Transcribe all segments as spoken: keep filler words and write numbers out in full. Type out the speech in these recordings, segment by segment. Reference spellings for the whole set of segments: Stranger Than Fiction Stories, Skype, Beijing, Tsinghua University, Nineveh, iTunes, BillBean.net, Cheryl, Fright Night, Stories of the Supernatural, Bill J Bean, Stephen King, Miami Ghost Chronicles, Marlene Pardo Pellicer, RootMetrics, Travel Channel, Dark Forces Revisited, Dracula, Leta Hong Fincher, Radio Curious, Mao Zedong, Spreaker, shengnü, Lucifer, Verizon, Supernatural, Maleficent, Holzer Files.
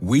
We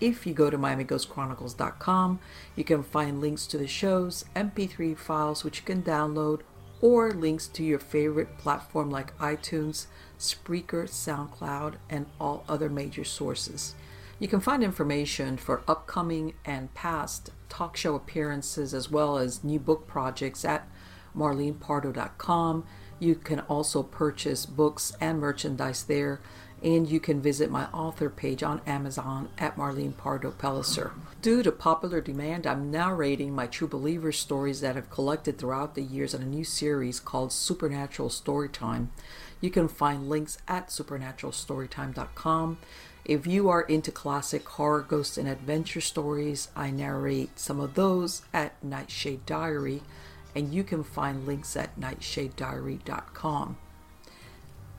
If you go to Miami Ghost Chronicles dot com, you can find links to the shows, M P three files which you can download, or links to your favorite platform like iTunes, Spreaker, SoundCloud, and all other major sources. You can find information for upcoming and past talk show appearances as well as new book projects at Marlene Pardo dot com. You can also purchase books and merchandise there. And you can visit my author page on Amazon at Marlene Pardo Pellicer. Due to popular demand, I'm narrating my true believer stories that I've collected throughout the years in a new series called Supernatural Storytime. You can find links at supernatural storytime dot com. If you are into classic horror, ghost, and adventure stories, I narrate some of those at Nightshade Diary, and you can find links at nightshade diary dot com.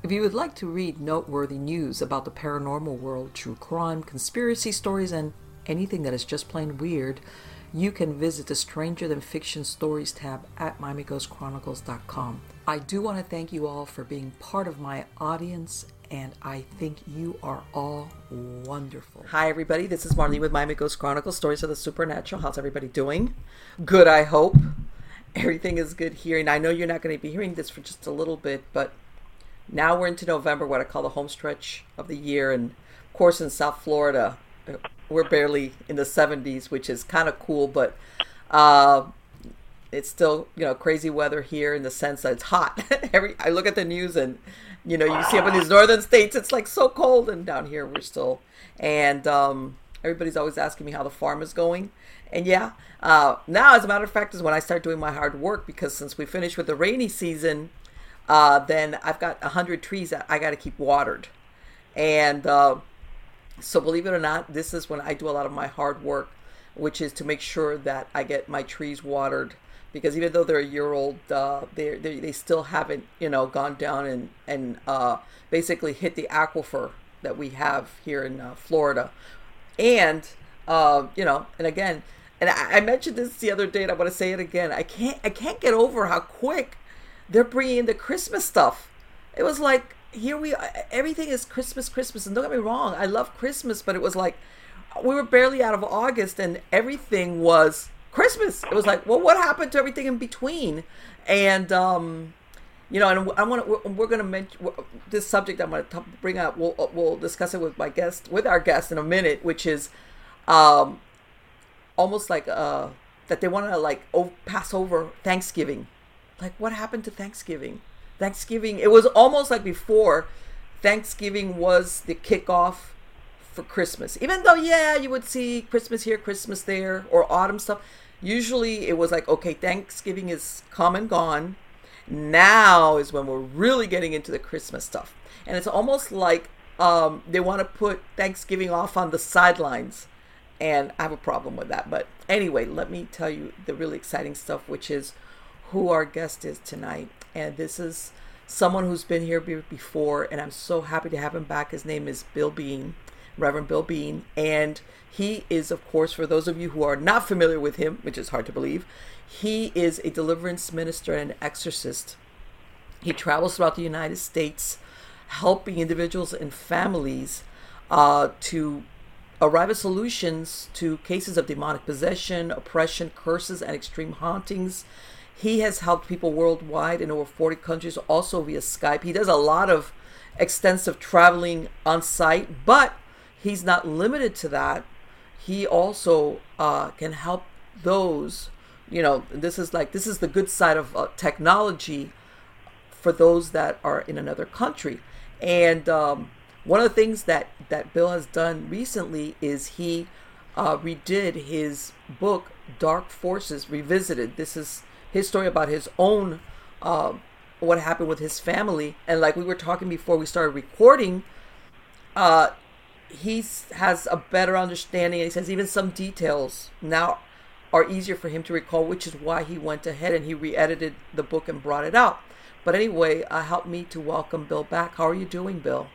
If you would like to read noteworthy news about the paranormal world, true crime, conspiracy stories, and anything that is just plain weird, you can visit the Stranger Than Fiction Stories tab at Miami Ghost Chronicles dot com. I do want to thank you all for being part of my audience, and I think you are all wonderful. Hi, everybody. This is Marlene with Miami Ghost Chronicles, Stories of the Supernatural. How's everybody doing? Good, I hope. Everything is good here, and I know you're not going to be hearing this for just a little bit, but now we're into November, what I call the home stretch of the year. And of course, in South Florida, we're barely in the seventies, which is kind of cool. But uh, it's still, you know, crazy weather here in the sense that it's hot. Every I look at the news and, you know, you see up in these northern states, it's like so cold. And down here, we're still. And um, everybody's always asking me how the farm is going. And yeah, uh, now, as a matter of fact, is when I start doing my hard work, because since we finished with the rainy season, Uh, then I've got one hundred trees that I got to keep watered. And uh, so believe it or not, this is when I do a lot of my hard work, which is to make sure that I get my trees watered. Because even though they're a year old, uh, they they still haven't, you know, gone down and, and uh, basically hit the aquifer that we have here in uh, Florida. And, uh, you know, and again, and I, I mentioned this the other day and I want to say it again. I can't I can't get over how quick they're bringing in the Christmas stuff. It was like, here we are. Everything is Christmas, Christmas. And don't get me wrong, I love Christmas, but it was like, we were barely out of August and everything was Christmas. It was like, well, what happened to everything in between? And, um, you know, and I want to, we're going to mention this subject I'm going to bring up. We'll, we'll discuss it with my guest, with our guest in a minute, which is um, almost like uh, that they want to like oh, pass over Thanksgiving. Like, what happened to Thanksgiving? Thanksgiving, it was almost like before, Thanksgiving was the kickoff for Christmas. Even though, yeah, you would see Christmas here, Christmas there, or autumn stuff. Usually it was like, okay, Thanksgiving is come and gone. Now is when we're really getting into the Christmas stuff. And it's almost like um, they want to put Thanksgiving off on the sidelines. And I have a problem with that. But anyway, let me tell you the really exciting stuff, which is who our guest is tonight. And this is someone who's been here before, and I'm so happy to have him back. His name is Bill Bean Reverend Bill Bean. And he is, of course, for those of you who are not familiar with him, which is hard to believe, he is a deliverance minister and exorcist. He travels throughout the United States helping individuals and families uh, to arrive at solutions to cases of demonic possession, oppression, curses, and extreme hauntings. He has helped people worldwide in over forty countries, also via Skype. He does a lot of extensive traveling on site, but he's not limited to that. He also uh, can help those, you know, this is like, this is the good side of uh, technology for those that are in another country. And um, one of the things that, that Bill has done recently is he uh, redid his book, Dark Forces Revisited. This is his story about his own, uh, what happened with his family. And like we were talking before we started recording, uh, he has a better understanding. He says even some details now are easier for him to recall, which is why he went ahead and he re-edited the book and brought it out. But anyway, uh, help me to welcome Bill back. How are you doing, Bill?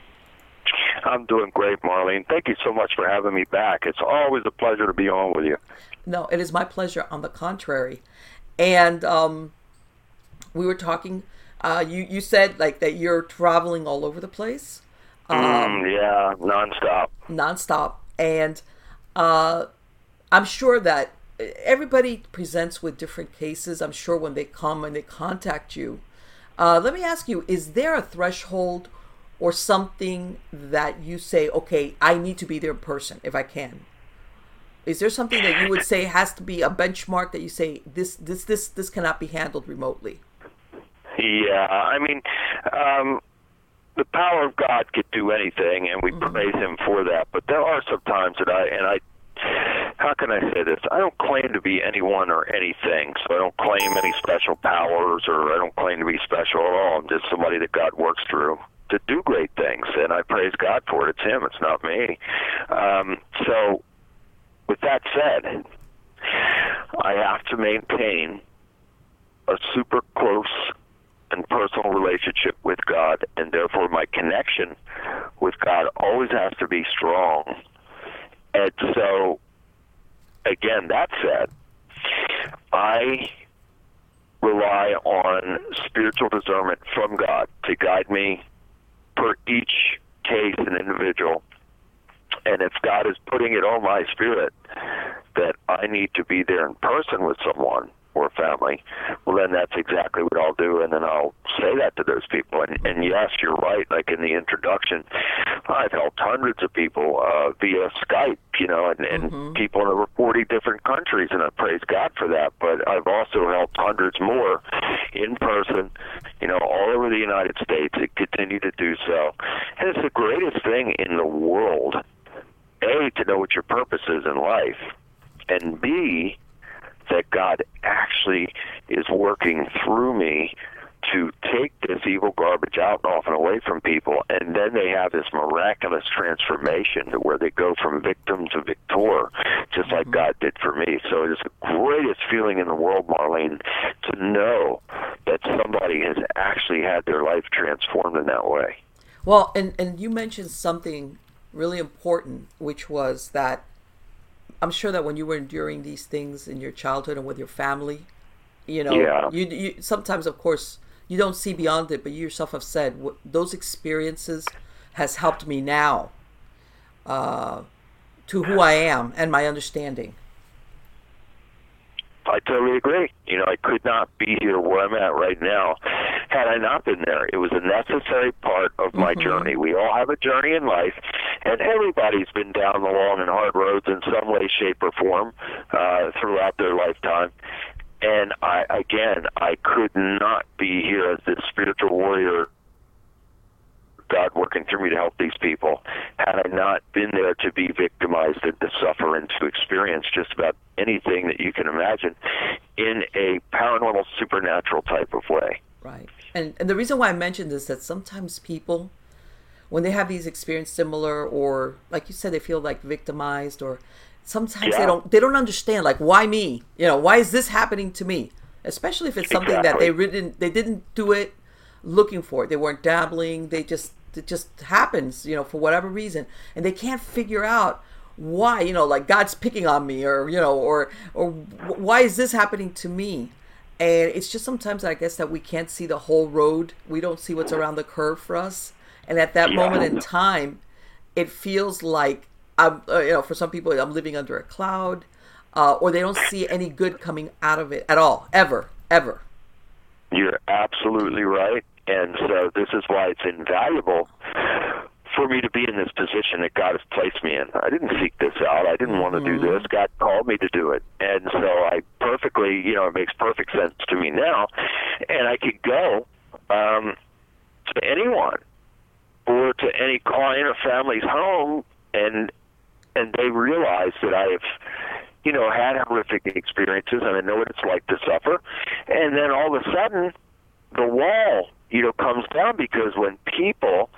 I'm doing great, Marlene. Thank you so much for having me back. It's always a pleasure to be on with you. No, it is my pleasure, on the contrary. And um, we were talking, uh, you, you said like that you're traveling all over the place. Um, mm, yeah, nonstop. Nonstop. And uh, I'm sure that everybody presents with different cases. I'm sure when they come and they contact you. Uh, let me ask you, is there a threshold or something that you say, okay, I need to be there in person if I can? Is there something that you would say has to be a benchmark that you say this this this this cannot be handled remotely? Yeah, I mean, um, the power of God could do anything, and we mm-hmm. praise Him for that. But there are some times that I and I. How can I say this? I don't claim to be anyone or anything, so I don't claim any special powers, or I don't claim to be special at all. I'm just somebody that God works through to do great things, and I praise God for it. It's Him. It's not me. Um, so with that said, I have to maintain a super close and personal relationship with God, and therefore my connection with God always has to be strong. And so, again, that said, I rely on spiritual discernment from God to guide me per each case and individual. And if God is putting it on my spirit that I need to be there in person with someone or family, well, then that's exactly what I'll do, and then I'll say that to those people. And, and yes, you're right, like in the introduction, I've helped hundreds of people uh, via Skype, you know, and, and mm-hmm. people in over forty different countries, and I praise God for that. But I've also helped hundreds more in person, you know, all over the United States, and continue to do so. And it's the greatest thing in the world, A, to know what your purpose is in life, and B, that God actually is working through me to take this evil garbage out and off and away from people, and then they have this miraculous transformation to where they go from victim to victor, just like mm-hmm. God did for me. So it is the greatest feeling in the world, Marlene, to know that somebody has actually had their life transformed in that way. Well, and, and you mentioned something really important, which was that I'm sure that when you were enduring these things in your childhood and with your family, you know, yeah. you, you sometimes, of course, you don't see beyond it, but you yourself have said those experiences has helped me now uh, to who I am and my understanding. I totally agree. You know, I could not be here where I'm at right now had I not been there. It was a necessary part of my mm-hmm. journey. We all have a journey in life, and everybody's been down the long and hard roads in some way, shape, or form uh, throughout their lifetime. And, I again, I could not be here as this spiritual warrior, God working through me to help these people, had I not been there to be victimized and to suffer and to experience just about anything that you can imagine in a paranormal, supernatural type of way. Right. And, and the reason why I mentioned this is that sometimes people, when they have these experiences similar, or like you said, they feel like victimized, or sometimes yeah. they don't they don't understand, like, why me? You know, why is this happening to me? Especially if it's something exactly. that they didn't, they didn't do it looking for it. They weren't dabbling. They just it just happens, you know, for whatever reason, and they can't figure out why, you know, like God's picking on me, or, you know, or or why is this happening to me? And it's just sometimes, I guess, that we can't see the whole road. We don't see what's around the curve for us. And at that yeah. moment in time, it feels like, I'm, uh, you know, for some people, I'm living under a cloud, uh, or they don't see any good coming out of it at all, ever, ever. You're absolutely right. And so this is why it's invaluable for me to be in this position that God has placed me in. I didn't seek this out. I didn't want to mm-hmm. do this. God called me to do it. And so I perfectly, you know, it makes perfect sense to me now. And I could go um, to anyone or to any client or family's home, and and they realize that I have, you know, had horrific experiences, and I know what it's like to suffer. And then all of a sudden, the wall, you know, comes down, because when people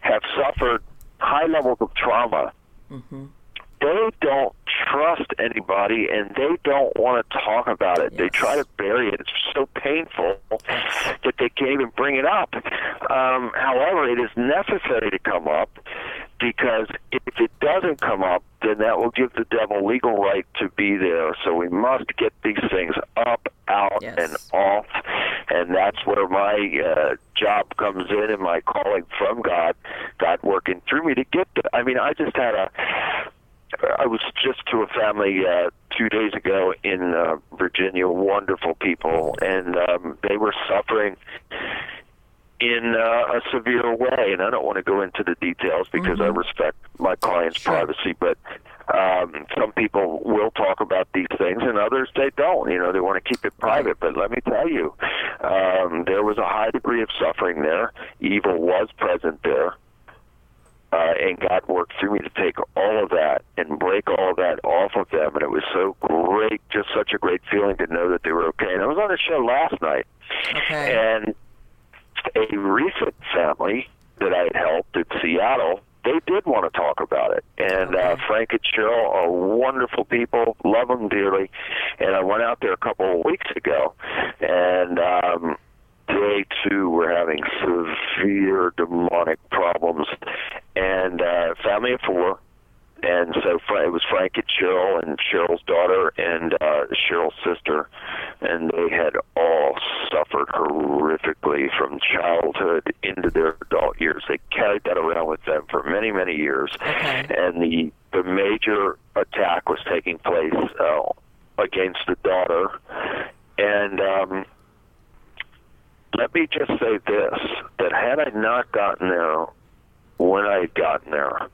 have suffered high levels of trauma, mm-hmm. they don't trust anybody, and they don't want to talk about it. Yes. They try to bury it. It's so painful that they can't even bring it up. Um, however, it is necessary to come up, because if it doesn't come up, then that will give the devil legal right to be there. So we must get these things up, out, yes. and off. And that's where my uh, job comes in, and my calling from God, God working through me to get to. I mean, I just had a, I was just to a family uh, two days ago in uh, Virginia, wonderful people, and um, they were suffering in uh, a severe way, and I don't want to go into the details because mm-hmm. I respect my client's privacy, but um, some people will talk about these things, and others, they don't. You know, they want to keep it private, but let me tell you, um, there was a high degree of suffering there. Evil was present there, uh, and God worked through me to take all of that and break all of that off of them, and it was so great, just such a great feeling to know that they were okay. And I was on a show last night, okay. and a recent family that I had helped in Seattle, they did want to talk about it. And okay. uh, Frank and Cheryl are wonderful people, love them dearly. And I went out there a couple of weeks ago, and um, they, too, were having severe demonic problems. And uh, family of four. And so it was Frank and Cheryl and Cheryl's daughter and uh, Cheryl's sister, and they had all suffered horrifically from childhood into their adult years. They carried that around with them for many, many years, okay. and the, the major attack was taking place uh, against the daughter. And um, let me just say this, that had I not gotten there when I had gotten there,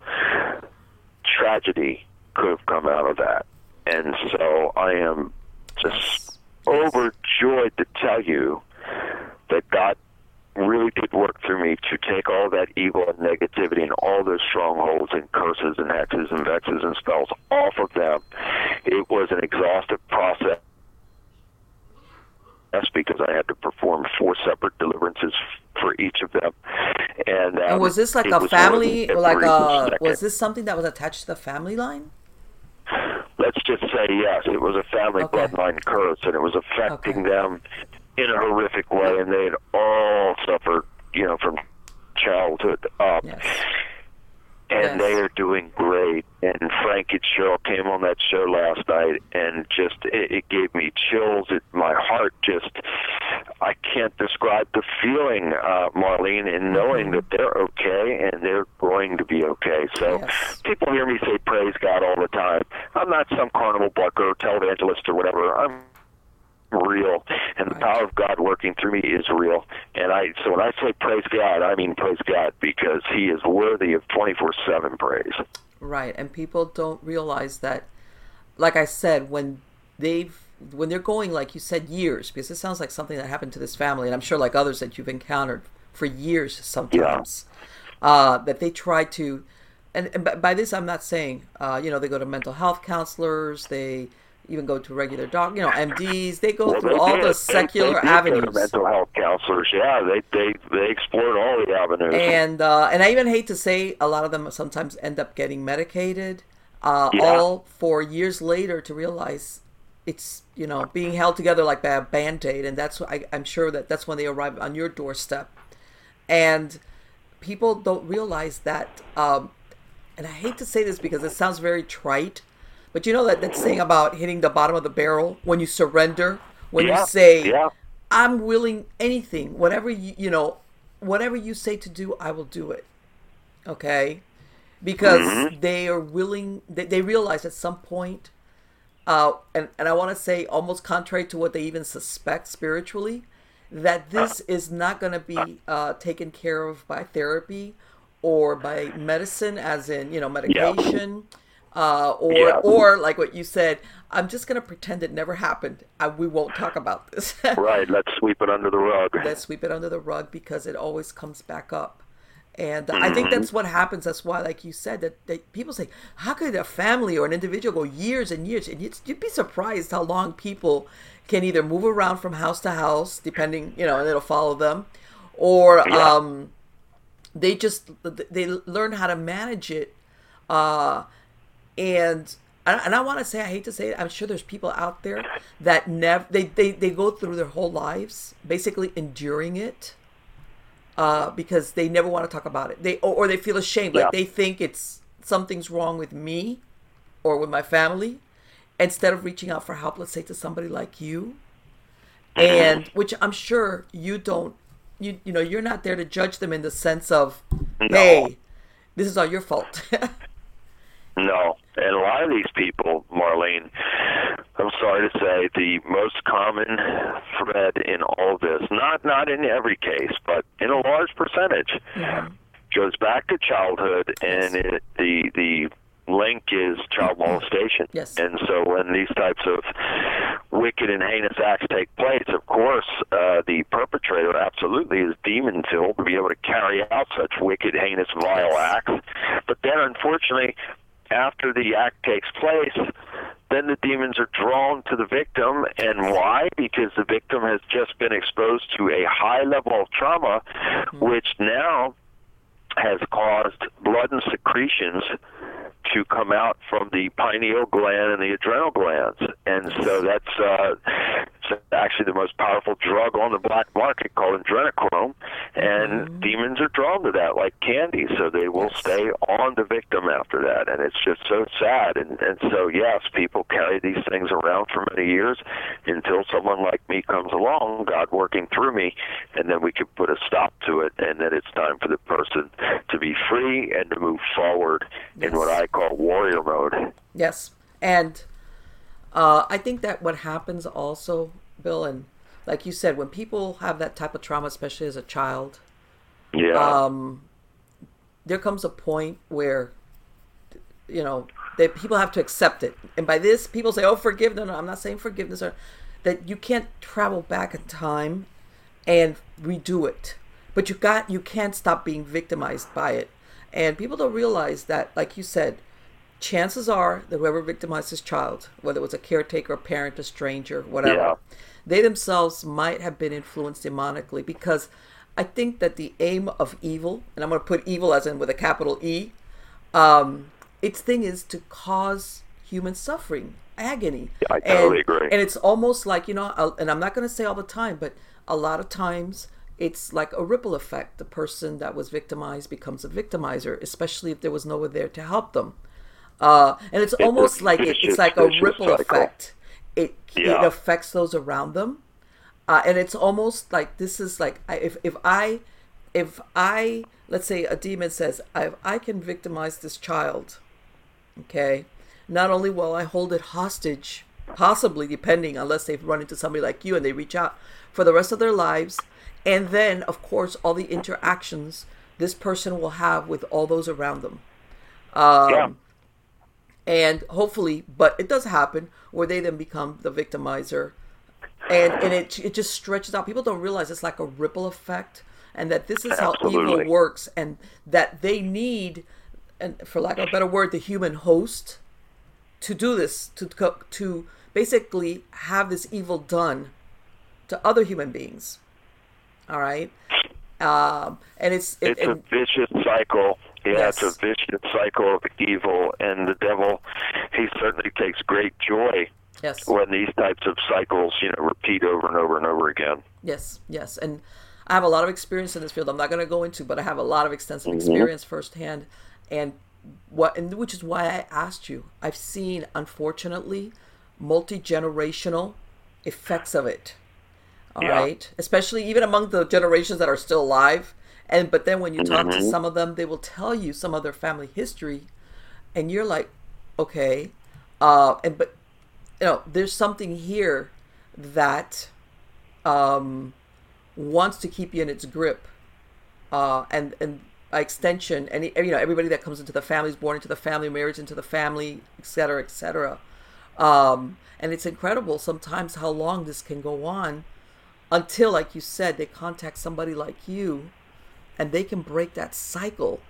tragedy could have come out of that. And so I am just overjoyed to tell you that God really did work through me to take all that evil and negativity and all those strongholds and curses and hexes and vexes and spells off of them. It was an exhaustive process. That's because I had to perform four separate deliverances for each of them. And, um, and was this like a family, or like a, was this something that was attached to the family line? Let's just say yes. It was a family okay. bloodline curse, and it was affecting okay. them in a horrific way, and they had all suffered, you know, from childhood up. Yes. And yes. they are doing great. And Frank and Cheryl came on that show last night, and just it, it gave me chills. It, my heart just, I can't describe the feeling, uh, Marlene, in knowing mm-hmm. that they're okay and they're going to be okay. So yes. people hear me say praise God all the time. I'm not some carnival bucker or televangelist or whatever. I'm real, and the right. power of God working through me is real. And I, so when I say praise God, I mean praise God, because He is worthy of twenty-four seven praise. Right, and people don't realize that, like I said, when they've when they're going, like you said, years, because this sounds like something that happened to this family, and I'm sure like others that you've encountered for years sometimes, yeah. uh, that they try to, and, and by this I'm not saying, uh, you know, they go to mental health counselors, they even go to regular doc, you know, M Ds. They go well, through they all did. the secular they, they avenues. Go to mental health counselors, yeah, they they they explored all the avenues. And uh, and I even hate to say, a lot of them sometimes end up getting medicated, uh, yeah. all for years later to realize it's, you know, being held together like by a Band-Aid, and that's I, I'm sure that that's when they arrive on your doorstep, and people don't realize that, um, and I hate to say this because it sounds very trite, but you know that, that saying about hitting the bottom of the barrel when you surrender, when yeah, you say, yeah. I'm willing anything, whatever you, you know, whatever you say to do, I will do it. Okay. Because mm-hmm. they are willing, they, they realize at some point, uh, and, and I want to say almost contrary to what they even suspect spiritually, that this is not going to be uh, taken care of by therapy or by medicine, as in, you know, medication, yeah. uh, or, yeah. or like what you said, I'm just going to pretend it never happened. I, we won't talk about this. Right. Let's sweep it under the rug. Let's sweep it under the rug because it always comes back up. And I think that's what happens. That's why, like you said, that, that people say, how could a family or an individual go years and years? And you'd, you'd be surprised how long people can either move around from house to house, depending, you know, and it'll follow them. Or yeah. um, they just, they learn how to manage it. Uh, and and I want to say, I hate to say it, I'm sure there's people out there that never, they, they, they go through their whole lives basically enduring it. Uh, because they never want to talk about it. They or, or they feel ashamed. Like yeah. they think it's something's wrong with me or with my family instead of reaching out for help, let's say, to somebody like you. And which I'm sure you don't, you you know, you're not there to judge them in the sense of, no. hey, this is all your fault. No. And a lot of these people, Marlene, I'm sorry to say, the most common thread in all of this, not not in every case, but in a large percentage, mm-hmm. goes back to childhood, and yes. it, the the link is child molestation. Yes. And so when these types of wicked and heinous acts take place, of course, uh, the perpetrator absolutely is demon-filled to be able to carry out such wicked, heinous, vile yes. acts. But then, unfortunately, after the act takes place, then the demons are drawn to the victim. And why? Because the victim has just been exposed to a high level of trauma, which now has caused blood and secretions to come out from the pineal gland and the adrenal glands. And so that's uh, actually the most powerful drug on the black market called adrenochrome. And mm-hmm. demons are drawn to that like candy, so they will yes. stay on the victim after that. And it's just so sad. And, and so, yes, people carry these things around for many years until someone like me comes along, God working through me, and then we can put a stop to it. And then it's time for the person to be free and to move forward yes. in what I call warrior mode. Yes. And uh, I think that what happens also, Bill, and like you said, when people have that type of trauma, especially as a child, yeah. um, there comes a point where, you know, that people have to accept it. And by this, people say, oh, forgive. No, no, I'm not saying forgiveness. Or, that you can't travel back in time and redo it. But you got, you can't stop being victimized by it. And people don't realize that, like you said, chances are that whoever victimized this child, whether it was a caretaker, a parent, a stranger, whatever, yeah. they themselves might have been influenced demonically. Because I think that the aim of evil, and I'm going to put evil as in with a capital E, um, its thing is to cause human suffering, agony. Yeah, I totally and, agree. And it's almost like, you know, and I'm not going to say all the time, but a lot of times it's like a ripple effect. The person that was victimized becomes a victimizer, especially if there was no one there to help them. Uh, and it's almost it's like it, it's like a ripple effect. It yeah. it affects those around them, uh, and it's almost like this is like if if I if I let's say a demon says I I can victimize this child, okay, not only will I hold it hostage, possibly depending unless they've run into somebody like you and they reach out for the rest of their lives, and then of course all the interactions this person will have with all those around them. Um, yeah. And hopefully, but it does happen where they then become the victimizer, and and it it just stretches out. People don't realize it's like a ripple effect, and that this is how Absolutely. Evil works, and that they need, and for lack of a better word, the human host, to do this, to to basically have this evil done to other human beings. All right, um, and it's it, it's and, a vicious cycle. Yeah, yes. It's a vicious cycle of evil, and the devil, he certainly takes great joy yes. when these types of cycles, you know, repeat over and over and over again. Yes, yes. And I have a lot of experience in this field. I'm not going to go into, but I have a lot of extensive mm-hmm. experience firsthand, and what, and which is why I asked you. I've seen, unfortunately, multi-generational effects of it. All yeah. right, especially even among the generations that are still alive. And but then when you talk mm-hmm. to some of them, they will tell you some of their family history, and you're like, okay, uh, and but you know, there's something here that um, wants to keep you in its grip, uh, and and by extension, any you know, everybody that comes into the family is born into the family, marriage into the family, et cetera, et cetera. Um, and it's incredible sometimes how long this can go on until, like you said, they contact somebody like you, and they can break that cycle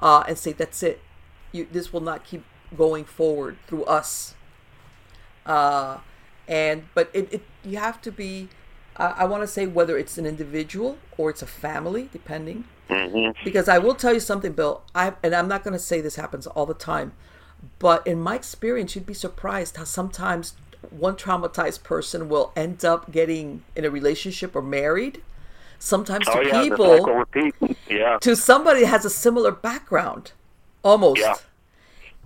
uh, and say, that's it. You, this will not keep going forward through us. Uh, and but it, it you have to be, uh, I want to say, whether it's an individual or it's a family, depending. Mm-hmm. Because I will tell you something, Bill, I and I'm not going to say this happens all the time, but in my experience, you'd be surprised how sometimes one traumatized person will end up getting in a relationship or married, sometimes oh, to yeah, people, people. Yeah. to somebody that has a similar background, almost. Yeah.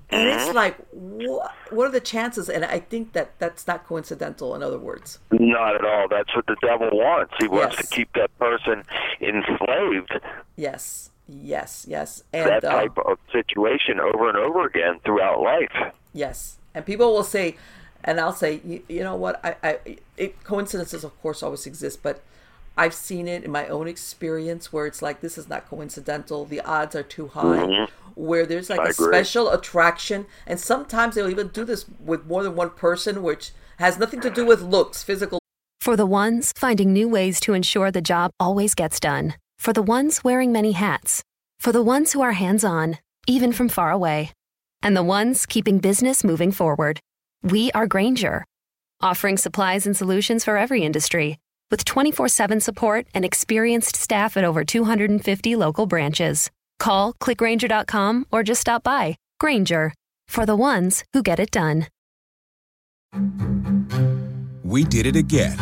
And mm-hmm. it's like, what, what are the chances? And I think that that's not coincidental, in other words. Not at all. That's what the devil wants. He wants yes. to keep that person enslaved. Yes, yes, yes. And that type uh, of situation over and over again throughout life. Yes. And people will say, and I'll say, you, you know what? I, I it, coincidences, of course, always exist, but I've seen it in my own experience where it's like, this is not coincidental. The odds are too high, mm-hmm. where there's like I a agree. special attraction. And sometimes they'll even do this with more than one person, which has nothing to do with looks, physical. For the ones finding new ways to ensure the job always gets done. For the ones wearing many hats. For the ones who are hands-on, even from far away. And the ones keeping business moving forward. We are Grainger, offering supplies and solutions for every industry. With twenty-four seven support and experienced staff at over two hundred fifty local branches. Call, click Grainger dot com, or just stop by. Grainger, for the ones who get it done. We did it again.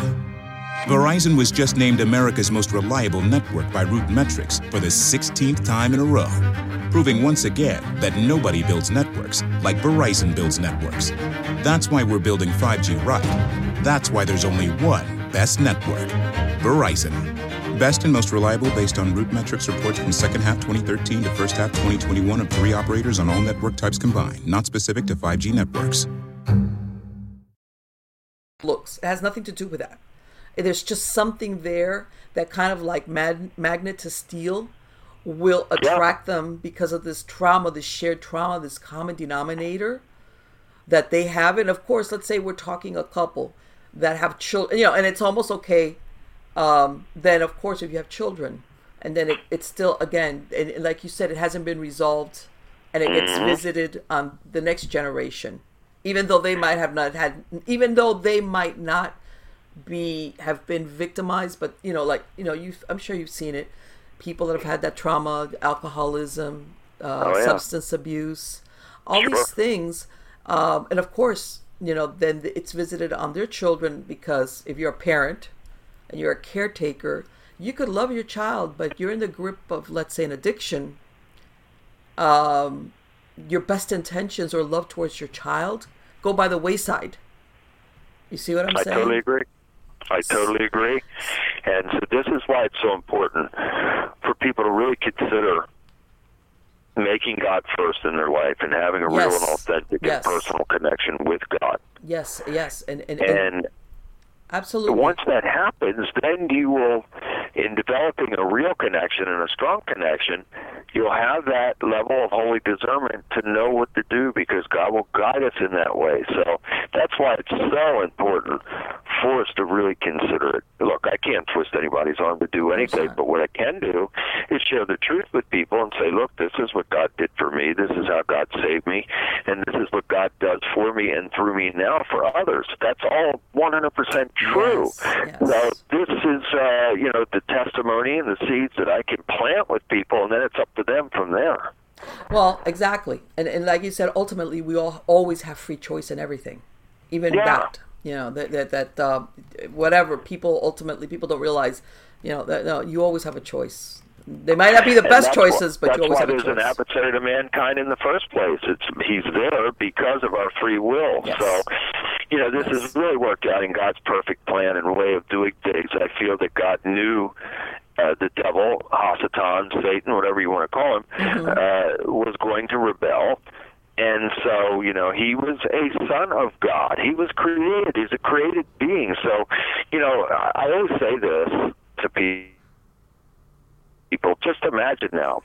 Verizon was just named America's most reliable network by RootMetrics for the sixteenth time in a row, proving once again that nobody builds networks like Verizon builds networks. That's why we're building five G right. That's why there's only one best network, Verizon. Best and most reliable based on RootMetrics reports from second half twenty thirteen to first half twenty twenty-one of three operators on all network types combined, not specific to five G networks. Looks, it has nothing to do with that. There's just something there that kind of like mag- magnet to steel will attract yeah. them because of this trauma, this shared trauma, this common denominator that they have. And of course, let's say we're talking a couple that have children, you know, and it's almost okay. Um, then, of course, if you have children, and then it, it's still, again, and, and like you said, it hasn't been resolved, and it gets visited on um, the next generation, even though they might have not had, even though they might not be have been victimized, but you know, like you know, you I'm sure you've seen it, people that have had that trauma, alcoholism, uh, oh, yeah. substance abuse, all sure. these things, um, and of course. You know, then it's visited on their children because if you're a parent and you're a caretaker, you could love your child, but you're in the grip of, let's say, an addiction. Um, your best intentions or love towards your child go by the wayside. You see what I'm I saying? I totally agree. I totally agree. And so this is why it's so important for people to really consider making God first in their life and having a yes. real and authentic yes. and personal connection with God. Yes, yes. And, and, and, and absolutely. Once that happens, then you will, in developing a real connection and a strong connection, you'll have that level of holy discernment to know what to do because God will guide us in that way. So that's why it's so important for us to really consider it. Look, I can't twist anybody's arm to do anything, but what I can do is share the truth with people and say, look, this is what God did for me. This is how God saved me. And this is what God does for me and through me now for others. That's all one hundred percent true. Yes, yes. So this is, uh, you know, the testimony and the seeds that I can plant with people, and then it's up to them from there. Well, exactly. And, and like you said, ultimately, we all always have free choice in everything. even yeah. that, you know, that, that, that uh, whatever people ultimately people don't realize, you know, that no, you always have a choice. They might not be the best choices, but you always have a choice. That's why there's an adversary to mankind in the first place. It's he's there because of our free will. Yes. So, you know, this yes. has really worked out in God's perfect plan and way of doing things. I feel that God knew uh, the devil, Hasatan, Satan, whatever you want to call him, mm-hmm. uh, was going to rebel. And so, you know, he was a son of God. He was created. He's a created being. So, you know, I always say this to people. People, just imagine now,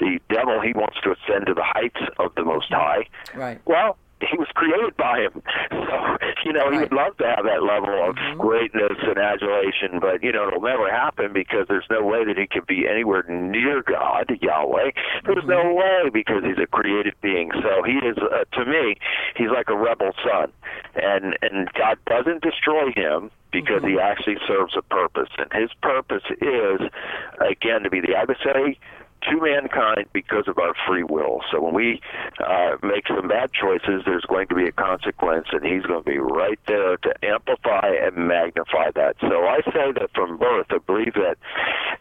the devil, he wants to ascend to the heights of the Most High. Right. Well, he was created by him. So, you know, right. he would love to have that level of mm-hmm. greatness and adulation, but, you know, it'll never happen because there's no way that he could be anywhere near God, Yahweh. There's mm-hmm. no way because he's a created being. So he is, uh, to me, he's like a rebel son. And, and God doesn't destroy him because mm-hmm. he actually serves a purpose. And his purpose is, again, to be the adversary to mankind because of our free will. So when we uh, make some bad choices, there's going to be a consequence, and he's going to be right there to amplify and magnify that. So I say that from birth, I believe that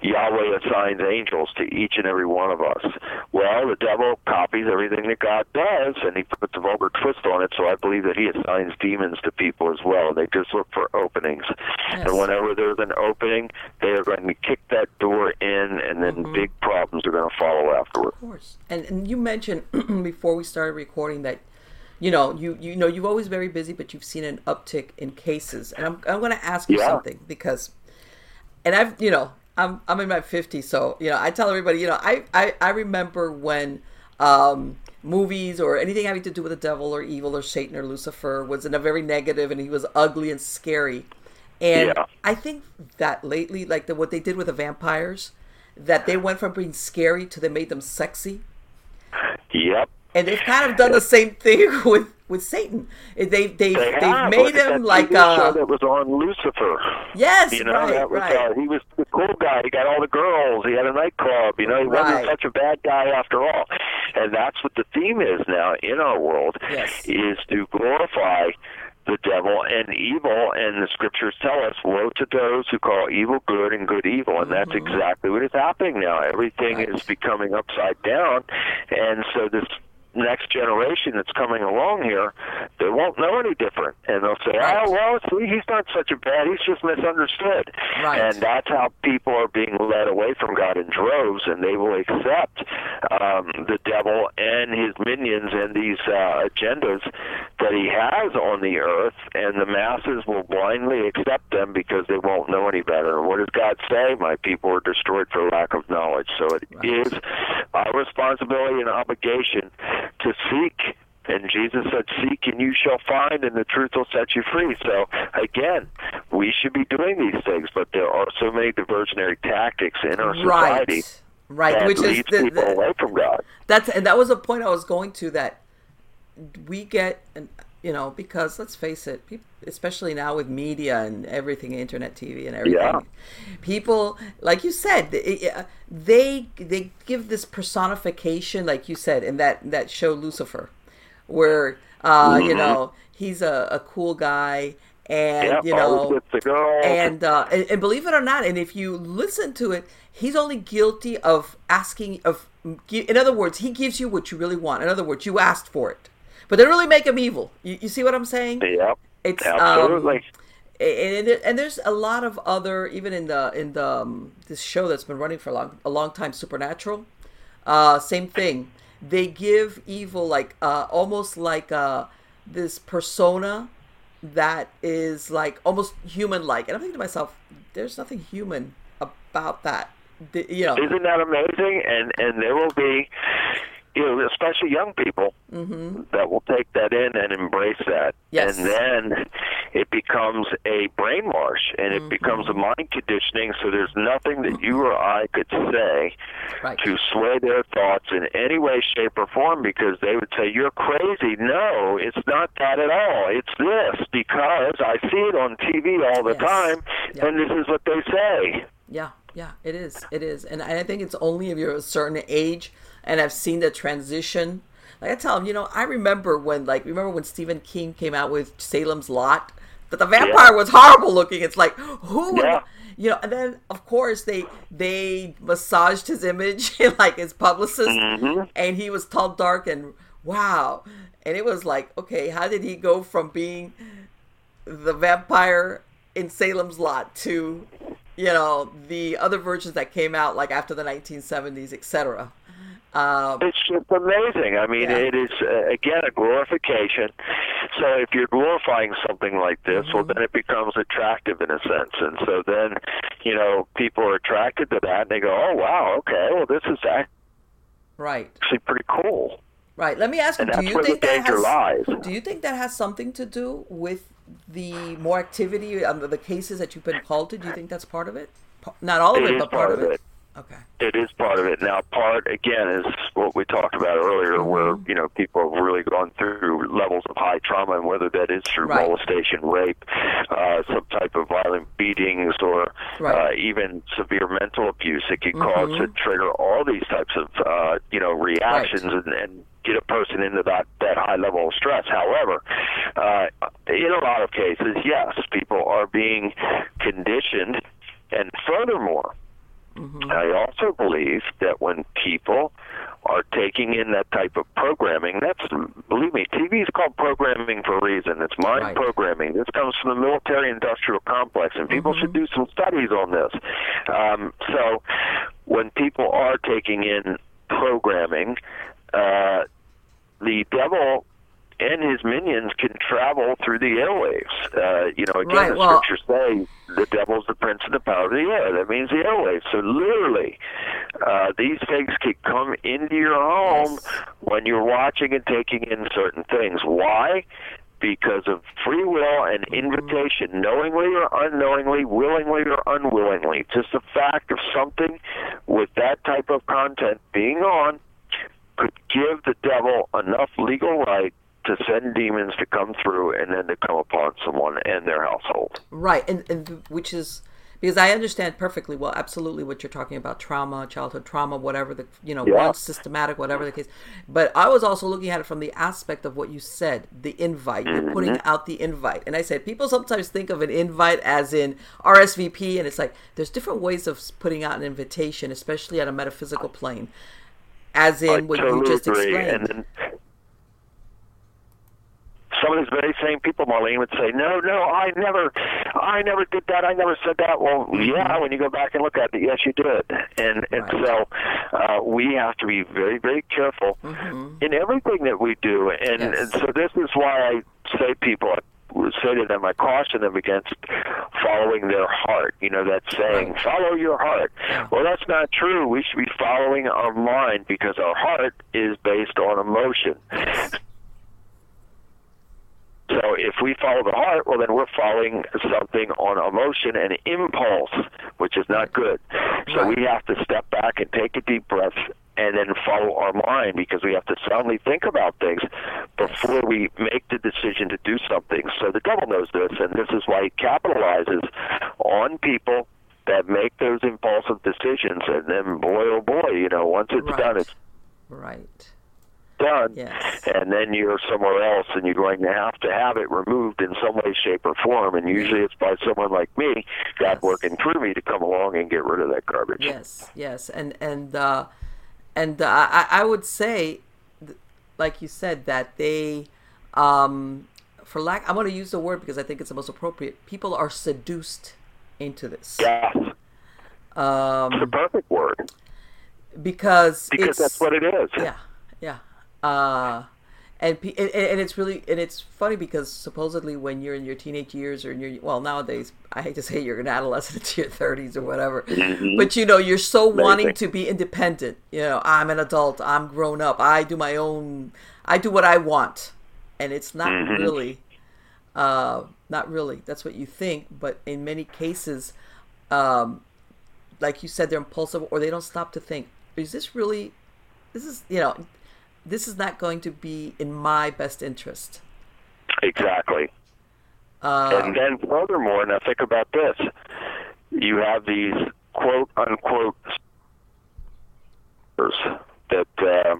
Yahweh assigns angels to each and every one of us. Well, the devil copies everything that God does, and he puts a vulgar twist on it, so I believe that he assigns demons to people as well. They just look for openings. Yes. And whenever there's an opening, they are going to kick that door in, and then mm-hmm. big problems are going to follow afterward. Of course. And, and you mentioned before we started recording that, you know, you you know, you've always very busy, but you've seen an uptick in cases. And I'm I'm going to ask you yeah. something because, and I've you know I'm I'm in my fifties, so you know I tell everybody you know I I, I remember when um, movies or anything having to do with the devil or evil or Satan or Lucifer was in a very negative and he was ugly and scary, and yeah. I think that lately like the, what they did with the vampires. That they went from being scary to they made them sexy. Yep. And they've kind of done the same thing with, with Satan. They they they they've made him like uh that was on Lucifer. Yes, you know, right, that was, right. Uh, he was the cool guy. He got all the girls. He had a nightclub. You know, he right. wasn't such a bad guy after all. And that's what the theme is now in our world. Yes. Is to glorify the devil and evil, and the scriptures tell us, woe to those who call evil good and good evil, and that's mm-hmm. exactly what is happening now. Everything right. is becoming upside down, and so this next generation that's coming along here, they won't know any different, and they'll say, right. oh, well, see, he's not such a bad, he's just misunderstood. Right. And that's how people are being led away from God in droves, and they will accept um, the devil and his minions and these uh, agendas that he has on the earth, and the masses will blindly accept them because they won't know any better. And what does God say? My people are destroyed for lack of knowledge. So it right. is our responsibility and obligation to seek, and Jesus said, seek and you shall find, and the truth will set you free. So again, we should be doing these things, but there are so many diversionary tactics in our society right. Right. that Which leads is the, people the, away from God. That's and that was a point I was going to, that we get, you know, because let's face it, people, especially now with media and everything, internet T V and everything, yeah. people, like you said, they they give this personification, like you said, in that, that show Lucifer, where, uh, mm-hmm. you know, he's a, a cool guy and, yep, you know, and, uh, and, and believe it or not, and if you listen to it, he's only guilty of asking, of in other words, he gives you what you really want. In other words, you asked for it, but they really make him evil. You, you see what I'm saying? Yep. It's absolutely, um, and, and there's a lot of other, even in the in the um, this show that's been running for a long a long time, Supernatural. Uh, same thing. They give evil like uh, almost like uh, this persona that is like almost human-like, and I'm thinking to myself, there's nothing human about that. The, you know, isn't that amazing? And and there will be. You know, especially young people mm-hmm. that will take that in and embrace that. Yes. And then it becomes a brainwash and it mm-hmm. becomes a mind conditioning. So there's nothing that you or I could say right. to sway their thoughts in any way, shape, or form, because they would say, you're crazy. No, it's not that at all. It's this, because I see it on T V all the yes. time yep. and this is what they say. Yeah, yeah, it is. It is. And I think it's only if you're a certain age. And I've seen the transition. Like I tell him, you know, I remember when, like, remember when Stephen King came out with Salem's Lot, that the vampire yeah. was horrible looking. It's like, who, yeah. you know? And then of course they they massaged his image, like his publicist, mm-hmm. and he was tall, dark, and wow. And it was like, okay, how did he go from being the vampire in Salem's Lot to, you know, the other versions that came out like after the nineteen seventies, et cetera. Um, it's, it's amazing. I mean, yeah. it is, uh, again, a glorification. So if you're glorifying something like this, mm-hmm. well, then it becomes attractive in a sense. And so then, you know, people are attracted to that, and they go, oh, wow, okay, well, this is actually right. pretty cool. Right. Let me ask you, do you think that has, lies. do you think that has something to do with the more activity under the cases that you've been called to? Do you think that's part of it? Not all of it, it but part, part of it. it. Okay. It is part of it. Now, part, again, is what we talked about earlier, mm-hmm. where, you know, people have really gone through levels of high trauma, and whether that is through right. molestation, rape, uh, some type of violent beatings, or right. uh, even severe mental abuse, it can mm-hmm. cause to trigger all these types of, uh, you know, reactions right. and, and get a person into that, that high level of stress. However, uh, in a lot of cases, yes, people are being conditioned, and furthermore, mm-hmm. I also believe that when people are taking in that type of programming, that's, believe me, T V is called programming for a reason. It's mind right. programming. This comes from the military-industrial complex, and people mm-hmm. should do some studies on this. Um, so when people are taking in programming, uh, the devil and his minions can travel through the airwaves. Uh, you know, again, right, the well, scriptures say the devil's the prince of the power of the air. That means the airwaves. So literally, uh, these things can come into your home yes. when you're watching and taking in certain things. Why? Because of free will and invitation, mm-hmm. knowingly or unknowingly, willingly or unwillingly. Just the fact of something with that type of content being on could give the devil enough legal right to send demons to come through and then to come upon someone and their household. Right, and, and which is, because I understand perfectly well, absolutely what you're talking about, trauma, childhood trauma, whatever the, you know, yeah. systematic, whatever the case. But I was also looking at it from the aspect of what you said, the invite, mm-hmm. you're putting out the invite. And I said, people sometimes think of an invite as in R S V P, and it's like, there's different ways of putting out an invitation, especially on a metaphysical plane, as in I what totally you just agree. explained. And then, some of these very same people, Marlene, would say, no, no, I never I never did that. I never said that. Well, yeah, when you go back and look at it, yes, you did. And and right. so uh, we have to be very, very careful mm-hmm. in everything that we do. And, yes. and so this is why I say people, I say to them, I caution them against following their heart. You know, that saying, right. follow your heart. Yeah. Well, that's not true. We should be following our mind, because our heart is based on emotion. Yes. So if we follow the heart, well, then we're following something on emotion and impulse, which is not good. So we have to step back and take a deep breath and then follow our mind, because we have to soundly think about things before we make the decision to do something. So the devil knows this, and this is why he capitalizes on people that make those impulsive decisions. And then, boy, oh, boy, you know, once it's right. done, it's... Right. done yes. and then you're somewhere else, and you're going to have to have it removed in some way, shape, or form, and usually it's by someone like me, God yes. working through me to come along and get rid of that garbage. Yes, yes, and and uh, and uh, I, I would say, like you said, that they, um, for lack, I'm going to use the word because I think it's the most appropriate, people are seduced into this. Yes, um, it's the perfect word. Because Because it's, that's what it is. Yeah, yeah. Uh, and, and and it's really, and it's funny because supposedly when you're in your teenage years or in your, well, nowadays, I hate to say you're an adolescent into your thirties or whatever, mm-hmm. but you know, you're so Amazing. wanting to be independent. You know, I'm an adult, I'm grown up, I do my own, I do what I want. And it's not mm-hmm. really, uh, not really, that's what you think. But in many cases, um, like you said, they're impulsive, or they don't stop to think, is this really, this is, you know, this is not going to be in my best interest. Exactly. Uh, and then furthermore, now think about this. You have these quote unquote that uh,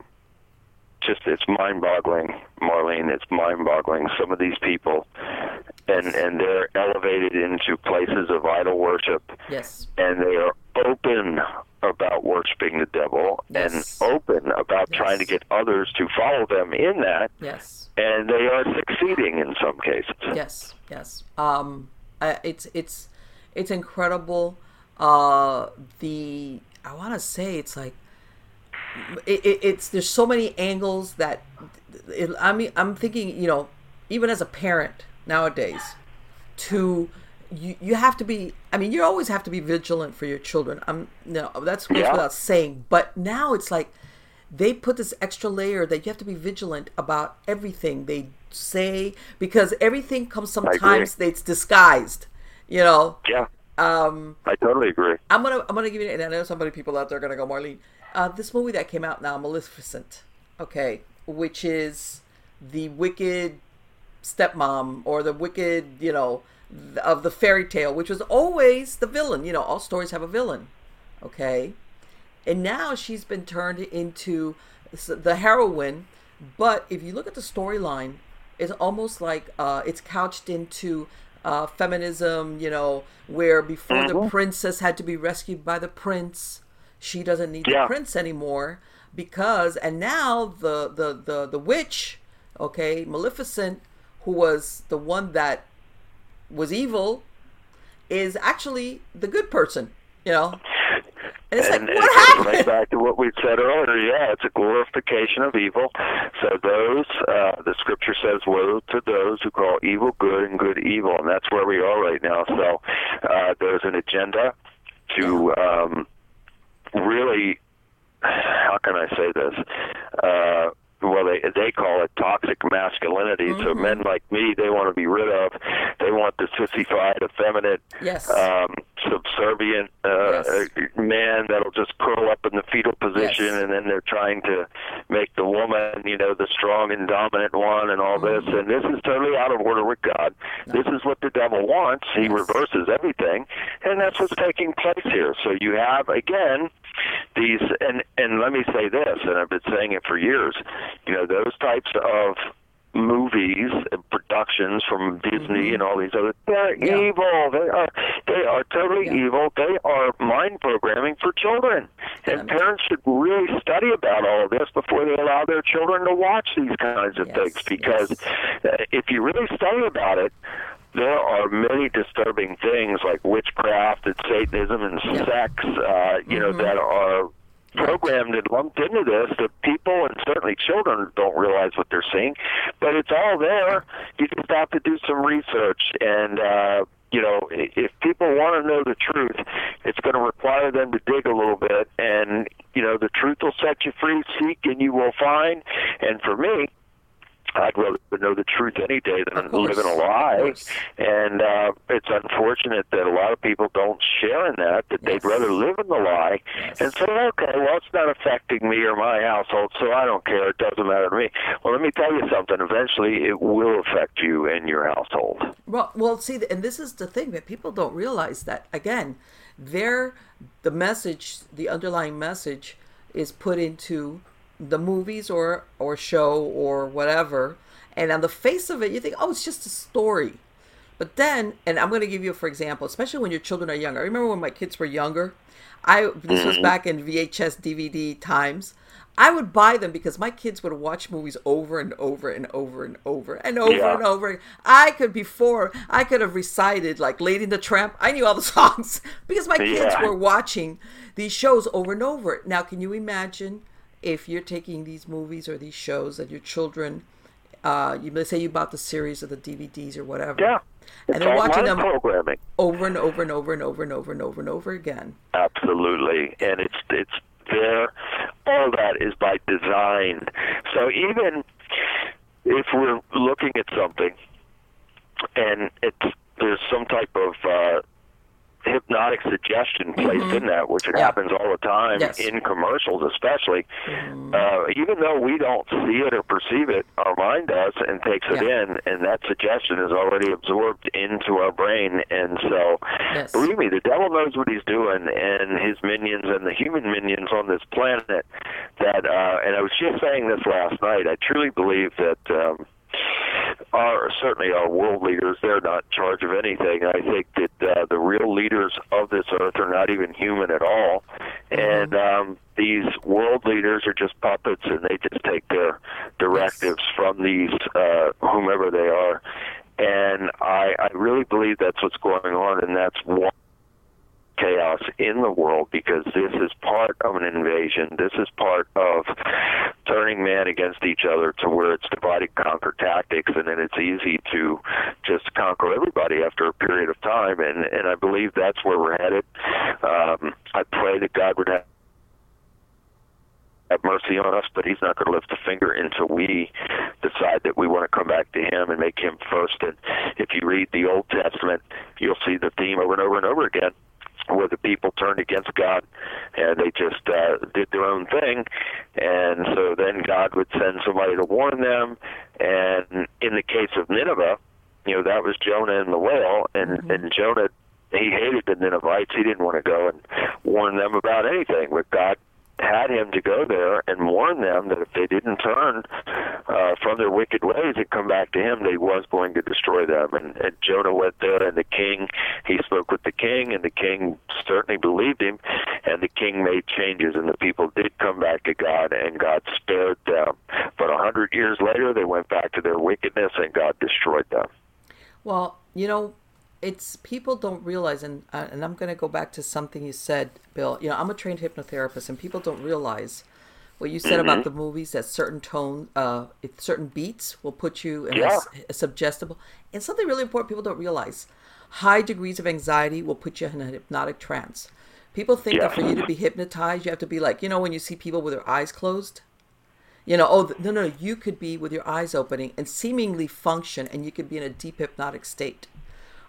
just, it's mind-boggling, Marlene. It's mind-boggling. Some of these people, and, and they're elevated into places of idol worship. Yes. And they are open about worshiping the devil, yes, and open about, yes, trying to get others to follow them in that. Yes. And they are succeeding in some cases. Yes, yes. Um, I, it's it's it's incredible. Uh, the I want to say it's like it, it, it's there's so many angles that it, I mean I'm thinking, you know, even as a parent nowadays, to You, you have to be, I mean, you always have to be vigilant for your children. I'm, no, that's yeah. without saying. But now it's like they put this extra layer that you have to be vigilant about everything they say, because everything comes sometimes that's disguised, you know. Yeah. Um, I totally agree. I'm gonna, I'm gonna give you, and I know somebody people out there are gonna go, Marlene, uh, this movie that came out now, Maleficent, okay, which is the wicked stepmom or the wicked, you know, of the fairy tale, which was always the villain. You know, all stories have a villain, okay? And now she's been turned into the heroine. But if you look at the storyline, it's almost like uh, it's couched into uh, feminism, you know, where before mm-hmm. the princess had to be rescued by the prince. She doesn't need yeah. the prince anymore because, and now the, the, the, the witch, okay, Maleficent, who was the one that was evil, is actually the good person, you know. And it's and, like, what happened? Right back to what we said earlier, yeah, it's a glorification of evil. So those, uh, the scripture says, woe to those who call evil good and good evil, and that's where we are right now. So uh, there's an agenda to um, really, how can I say this? Uh, Well, they they call it toxic masculinity. Mm-hmm. So men like me, they want to be rid of. They want the sissified, effeminate, yes. um, subservient uh, yes. man that'll just curl up in the fetal position, yes. and then they're trying to make the woman, you know, the strong and dominant one, and all mm-hmm. this. And this is totally out of order with God. No. This is what the devil wants. He yes. reverses everything, and that's what's taking place here. So you have again these, and and let me say this, and I've been saying it for years. You know, those types of movies and productions from Disney mm-hmm. and all these other, they're yeah. evil. They are they are totally yeah. evil. They are mind programming for children. Yeah, and parents should really study about all of this before they allow their children to watch these kinds of yes, things. Because yes. if you really study about it, there are many disturbing things like witchcraft and Satanism and yeah. sex, uh, you mm-hmm. know, that are programmed and lumped into this that people and certainly children don't realize what they're seeing, but it's all there. You just have to do some research, and uh, you know, if people want to know the truth, it's going to require them to dig a little bit, and you know, the truth will set you free. Seek and you will find. And for me, I'd rather know the truth any day than live in a lie. And uh, it's unfortunate that a lot of people don't share in that, that yes. they'd rather live in the lie yes. and say, okay, well, it's not affecting me or my household, so I don't care. It doesn't matter to me. Well, let me tell you something. Eventually, it will affect you and your household. Well, well, see, and this is the thing that people don't realize, that, again, their, the message, the underlying message is put into the movies or or show or whatever, and on the face of it you think, oh, it's just a story. But then, and I'm going to give you, for example, especially when your children are younger. I remember when my kids were younger, I this was back in V H S D V D times, I would buy them because my kids would watch movies over and over and over and over and over yeah. and over. I could before I could have recited like Lady and the Tramp. I knew all the songs because my kids yeah. were watching these shows over and over. Now, can you imagine if you're taking these movies or these shows that your children, uh, you let's say you bought the series or the D V Ds or whatever, yeah, and they're watching them programming over and over and over and over and over and over and over again. Absolutely, and it's it's there. All that is by design. So even if we're looking at something, and it's there's some type of uh, hypnotic suggestion placed mm-hmm. in that, which yeah. happens all the time yes. in commercials especially. Mm-hmm. Uh, even though we don't see it or perceive it, our mind does and takes yeah. it in, and that suggestion is already absorbed into our brain. And so, yes. believe me, the devil knows what he's doing, and his minions and the human minions on this planet that, uh, and I was just saying this last night, I truly believe that... Um, Are certainly our world leaders. They're not in charge of anything. I think that uh, the real leaders of this earth are not even human at all, and mm-hmm. um, these world leaders are just puppets, and they just take their directives yes. from these uh, whomever they are. And I, I really believe that's what's going on, and that's why chaos in the world, because this is part of an invasion. This is part of turning man against each other to where it's divide and conquer tactics, and then it's easy to just conquer everybody after a period of time. And, and I believe that's where we're headed. Um, I pray that God would have have mercy on us, but he's not going to lift a finger until we decide that we want to come back to him and make him first. And if you read the Old Testament, you'll see the theme over and over and over again, where the people turned against God and they just uh, did their own thing. And so then God would send somebody to warn them. And in the case of Nineveh, you know, that was Jonah and the whale. And, mm-hmm. and Jonah, he hated the Ninevites. He didn't want to go and warn them about anything. But God had him to go there and warn them that if they didn't turn uh, from their wicked ways and come back to him, they was going to destroy them. And, and Jonah went there, and the king, he spoke with the king, and the king certainly believed him, and the king made changes, and the people did come back to God, and God spared them. But a hundred years later, they went back to their wickedness, and God destroyed them. Well, you know, it's people don't realize, and uh, and I'm going to go back to something you said, Bill. You know, I'm a trained hypnotherapist, and people don't realize what you said mm-hmm. about the movies, that certain tone, uh, if certain beats will put you in yeah. a suggestible. And something really important people don't realize, high degrees of anxiety will put you in a hypnotic trance. People think yeah. that for you to be hypnotized, you have to be like, you know, when you see people with their eyes closed, you know, oh, no, no, you could be with your eyes opening and seemingly function, and you could be in a deep hypnotic state.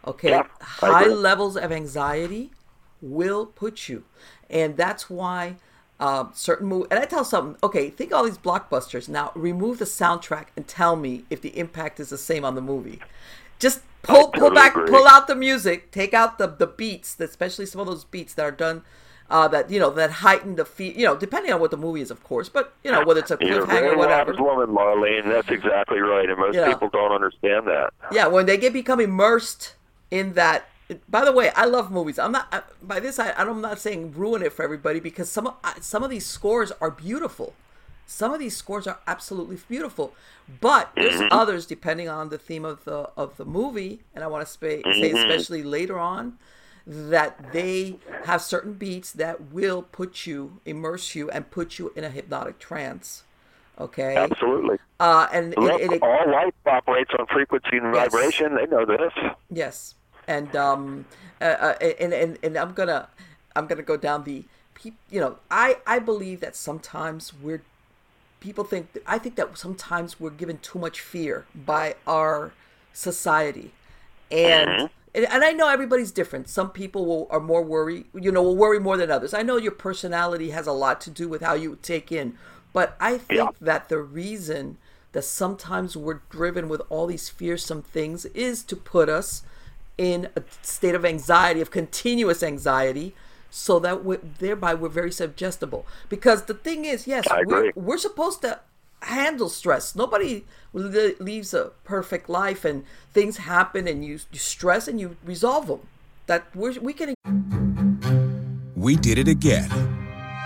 Okay, yeah, high levels of anxiety will put you. And that's why uh, certain movies, and I tell something, okay, think all these blockbusters. Now, remove the soundtrack and tell me if the impact is the same on the movie. Just pull totally pull back, agree. Pull out the music, take out the, the beats, especially some of those beats that are done, uh, that, you know, that heighten the fear, you know, depending on what the movie is, of course, but, you know, whether it's a cliffhanger really or whatever. You're woman, Marlene, that's exactly right, and most yeah. people don't understand that. Yeah, when they get become immersed in that. By the way, I love movies. I'm not I, by this. I, I'm not saying ruin it for everybody, because some of, some of these scores are beautiful. Some of these scores are absolutely beautiful, but there's mm-hmm. others, depending on the theme of the of the movie. And I want to say, mm-hmm. say especially later on, that they have certain beats that will put you, immerse you, and put you in a hypnotic trance. Okay. Absolutely. Uh, and Look, it, it, it, all life operates on frequency and yes. vibration. They know this. Yes, and um, uh, uh, and and and I'm gonna, I'm gonna go down the, you know, I I believe that sometimes we're, people think I think that sometimes we're given too much fear by our society, and. Mm-hmm. And I know everybody's different. Some people will, are more worried, you know, will worry more than others. I know your personality has a lot to do with how you take in. But I think yeah. that the reason that sometimes we're driven with all these fearsome things is to put us in a state of anxiety, of continuous anxiety, so that we're, thereby we're very suggestible. Because the thing is, yes, we're, we're supposed to handle stress. Nobody leaves a perfect life, and things happen, and you, you stress and you resolve them. That we're, we can. We did it again.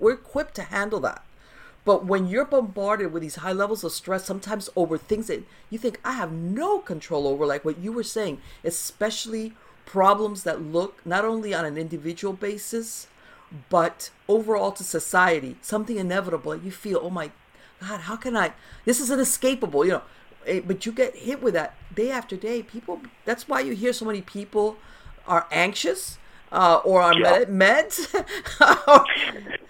We're equipped to handle that. But when you're bombarded with these high levels of stress, sometimes over things that you think I have no control over, like what you were saying, especially problems that look not only on an individual basis, but overall to society, something inevitable, you feel, oh my God, how can I, this is inescapable, you know, but you get hit with that day after day. People, that's why you hear so many people are anxious. Uh, or on yeah. med- meds.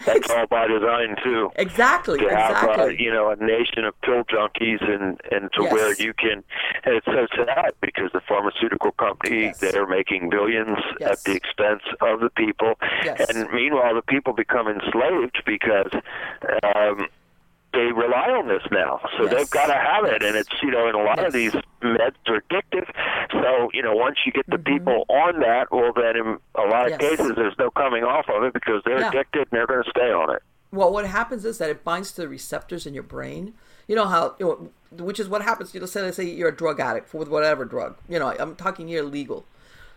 That's all by design, too. Exactly, to have, exactly. Uh, you know, a nation of pill junkies and, and to yes. where you can, and it's so sad because the pharmaceutical company, yes. they're making billions yes. at the expense of the people. Yes. And meanwhile, the people become enslaved because um, they rely on this now. So yes. they've got to have yes. it. And it's, you know, in a lot yes. of these meds are addictive. So, you know, once you get the mm-hmm. people on that, well, then in a lot of yes. cases, there's no coming off of it because they're yeah. addicted and they're going to stay on it. Well, what happens is that it binds to the receptors in your brain. You know how, you know, which is what happens. You know, say, let's say you're a drug addict for whatever drug. You know, I'm talking here legal.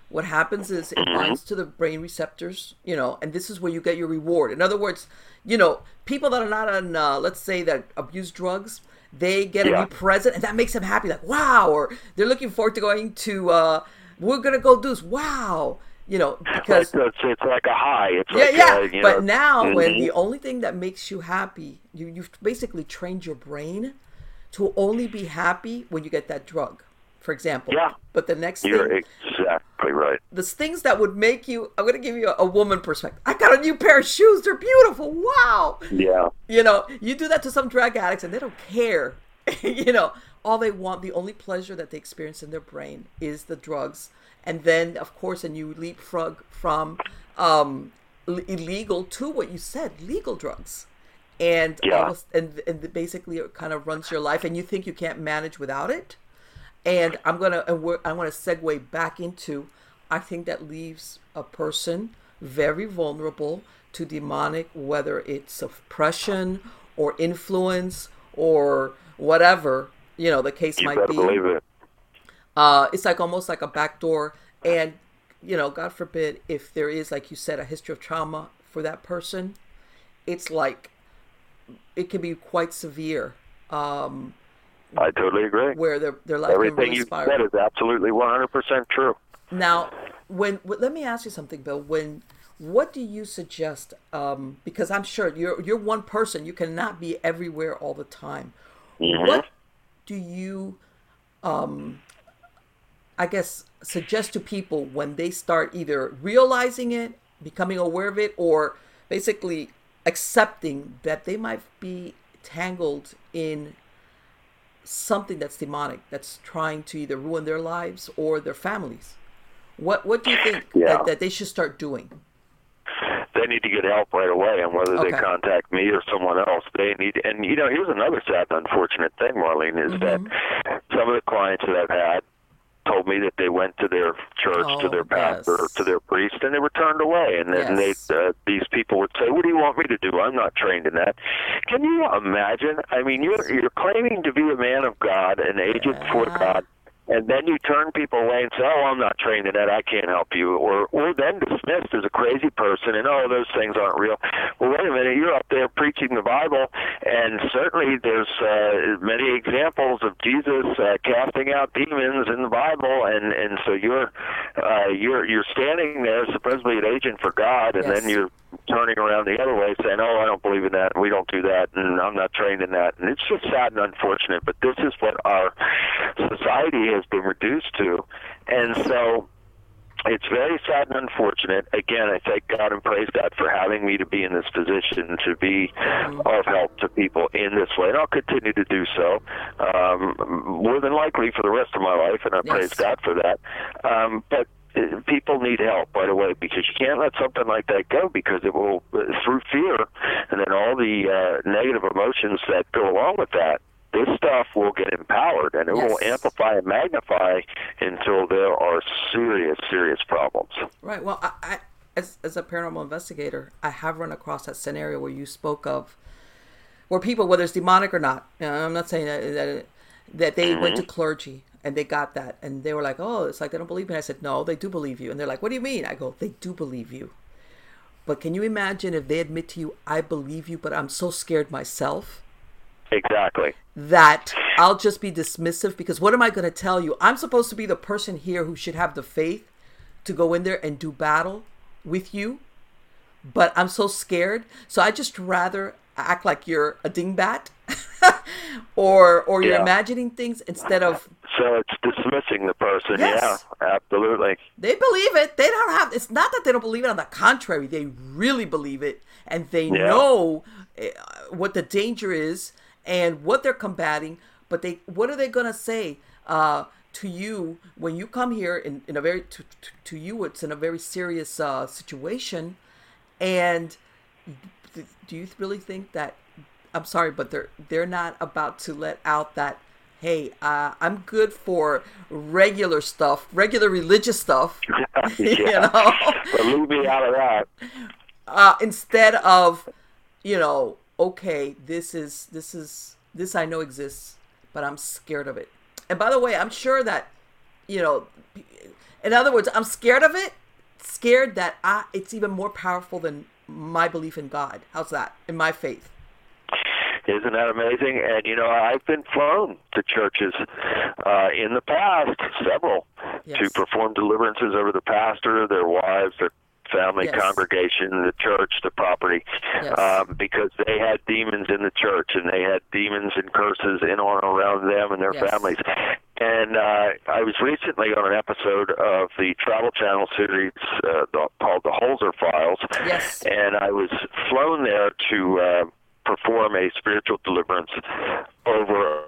What happens is it mm-hmm. binds to the brain receptors, you know, and this is where you get your reward. In other words, you know, people that are not on, uh, let's say, that abuse drugs, they get yeah. a new present, and that makes them happy, like, wow, or they're looking forward to going to, uh, we're going to go do this, wow, you know, because... It's, it's like a high. It's yeah, like yeah, a, you but know, now mm-hmm. when the only thing that makes you happy, you, you've basically trained your brain to only be happy when you get that drug, for example. Yeah. But the next You're thing... exactly right. The things that would make you... I'm going to give you a, a woman perspective. I got a new pair of shoes. They're beautiful. Wow. Yeah. You know, you do that to some drug addicts and they don't care. You know, all they want, the only pleasure that they experience in their brain is the drugs. And then, of course, and you leapfrog from um, illegal to what you said, legal drugs. And, yeah. almost, and, and basically it kind of runs your life and you think you can't manage without it. And I'm gonna and we're, I want to segue back into, I think that leaves a person very vulnerable to demonic, whether it's oppression or influence or whatever, you know, the case you might be. Believe it. Uh, it's like almost like a backdoor, and you know, God forbid, if there is, like you said, a history of trauma for that person, it's like it can be quite severe. Um, I totally agree. Where their their life everything you said is absolutely one hundred percent true. Now, when let me ask you something, Bill. When what do you suggest? Um, because I'm sure you're you're one person. You cannot be everywhere all the time. Mm-hmm. What do you, um, I guess, suggest to people when they start either realizing it, becoming aware of it, or basically accepting that they might be tangled in something that's demonic that's trying to either ruin their lives or their families? What what do you think yeah. that, that they should start doing? They need to get help right away, and whether okay. they contact me or someone else, they need. And you know, here's another sad, unfortunate thing, Marlene, is mm-hmm. that some of the clients that I've had told me that they went to their church, oh, to their pastor, yes. to their priest, and they were turned away. And then yes. they, uh, these people would say, what do you want me to do? I'm not trained in that. Can you imagine? I mean, you're, you're claiming to be a man of God, an agent yeah. for God, and then you turn people away and say, oh, I'm not trained in that. I can't help you. Or or then dismissed as a crazy person and, oh, those things aren't real. Well, wait a minute. You're up there preaching the Bible, and certainly there's uh, many examples of Jesus uh, casting out demons in the Bible, and, and so you're, uh, you're, you're standing there, supposedly an agent for God, and yes. then you're turning around the other way saying, oh, I don't believe in that, and we don't do that, and I'm not trained in that. And it's just sad and unfortunate, but this is what our society has been reduced to. And so it's very sad and unfortunate. Again, I thank God and praise God for having me to be in this position, to be of help to people in this way. And I'll continue to do so, um, more than likely for the rest of my life, and I yes. praise God for that. Um, but people need help, by the way, because you can't let something like that go, because it will, through fear and then all the uh, negative emotions that go along with that, this stuff will get empowered, and it yes. will amplify and magnify until there are serious, serious problems. Right. Well, I, I, as, as a paranormal investigator, I have run across that scenario where you spoke of, where people, whether it's demonic or not, you know, I'm not saying that, that, that they mm-hmm. went to clergy. And they got that. And they were like, oh, it's like they don't believe me. And I said, no, they do believe you. And they're like, what do you mean? I go, they do believe you. But can you imagine if they admit to you, I believe you, but I'm so scared myself? Exactly. That I'll just be dismissive, because what am I going to tell you? I'm supposed to be the person here who should have the faith to go in there and do battle with you. But I'm so scared. So I just rather act like you're a dingbat. or or you're yeah. imagining things instead of... So it's dismissing the person, yes. yeah, absolutely. They believe it. They don't have... It's not that they don't believe it. On the contrary, they really believe it. And they yeah. know what the danger is and what they're combating. But they, what are they going to say uh, to you when you come here in, in a very... To, to, to you, it's in a very serious uh, situation. And th- do you really think that... I'm sorry, but they're they're not about to let out that, hey, uh, I'm good for regular stuff, regular religious stuff. Yeah, you know, but leave me out of that. Uh, instead of, you know, okay, this is this is this I know exists, but I'm scared of it. And by the way, I'm sure that, you know, in other words, I'm scared of it, scared that I it's even more powerful than my belief in God. How's that? In my faith. Isn't that amazing? And, you know, I've been flown to churches uh, in the past, several, yes. to perform deliverances over the pastor, their wives, their family, yes. congregation, the church, the property, yes. um, because they had demons in the church, and they had demons and curses in on and around them and their yes. families. And uh, I was recently on an episode of the Travel Channel series uh, called The Holzer Files, yes. and I was flown there to... Uh, perform a spiritual deliverance over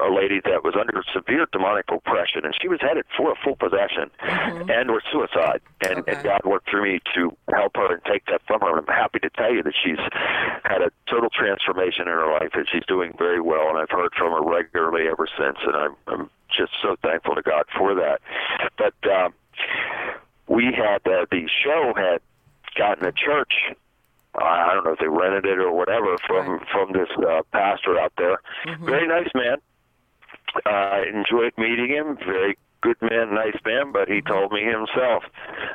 a lady that was under severe demonic oppression, and she was headed for a full possession mm-hmm. and or suicide, and, okay. and God worked through me to help her and take that from her, and I'm happy to tell you that she's had a total transformation in her life, and she's doing very well, and I've heard from her regularly ever since, and I'm, I'm just so thankful to God for that. But um, we had uh, the show had gotten a church, I don't know if they rented it or whatever from, right. from this uh, pastor out there. Mm-hmm. Very nice man. I uh, enjoyed meeting him. Very good man, nice man, but he mm-hmm. told me himself,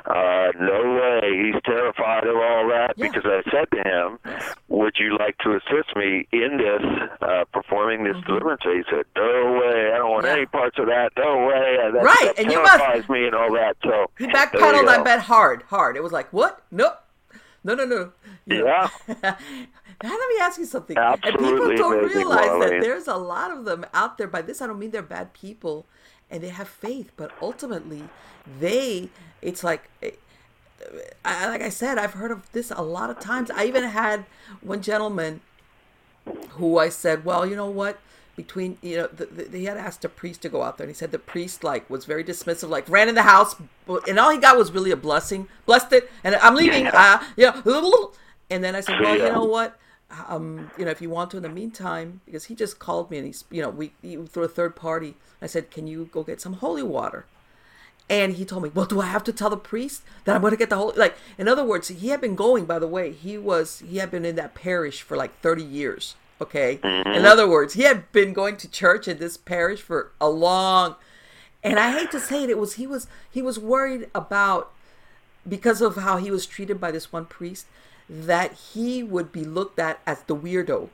uh, no way, he's terrified of all that yeah. because I said to him, yes. would you like to assist me in this, uh, performing this mm-hmm. deliverance? He said, no way, I don't want yeah. any parts of that, no way, that, right. that and terrifies you must... me and all that. So he backpedaled, I bet, hard, hard. It was like, what? Nope. No, no, no. Yeah. Now let me ask you something. Absolutely. And people don't realize that there's a lot of them out there. By this, I don't mean they're bad people and they have faith, but ultimately they, it's like, I, like I said, I've heard of this a lot of times. I even had one gentleman who I said, well, you know what? Between, you know, the, the, he had asked a priest to go out there, and he said the priest, like, was very dismissive, like, ran in the house, and all he got was really a blessing, blessed it, and I'm leaving, yeah, uh, you know, and then I said, well, yeah. you know what, um, you know, if you want to in the meantime, because he just called me, and he's, you know, we, he, through a third party, I said, can you go get some holy water? And he told me, well, do I have to tell the priest that I'm going to get the holy, like, in other words, he had been going, by the way, he was, he had been in that parish for like thirty years. Okay. Mm-hmm. In other words, he had been going to church in this parish for a long, and I hate to say it, it was he was he was worried about, because of how he was treated by this one priest, that he would be looked at as the weirdo.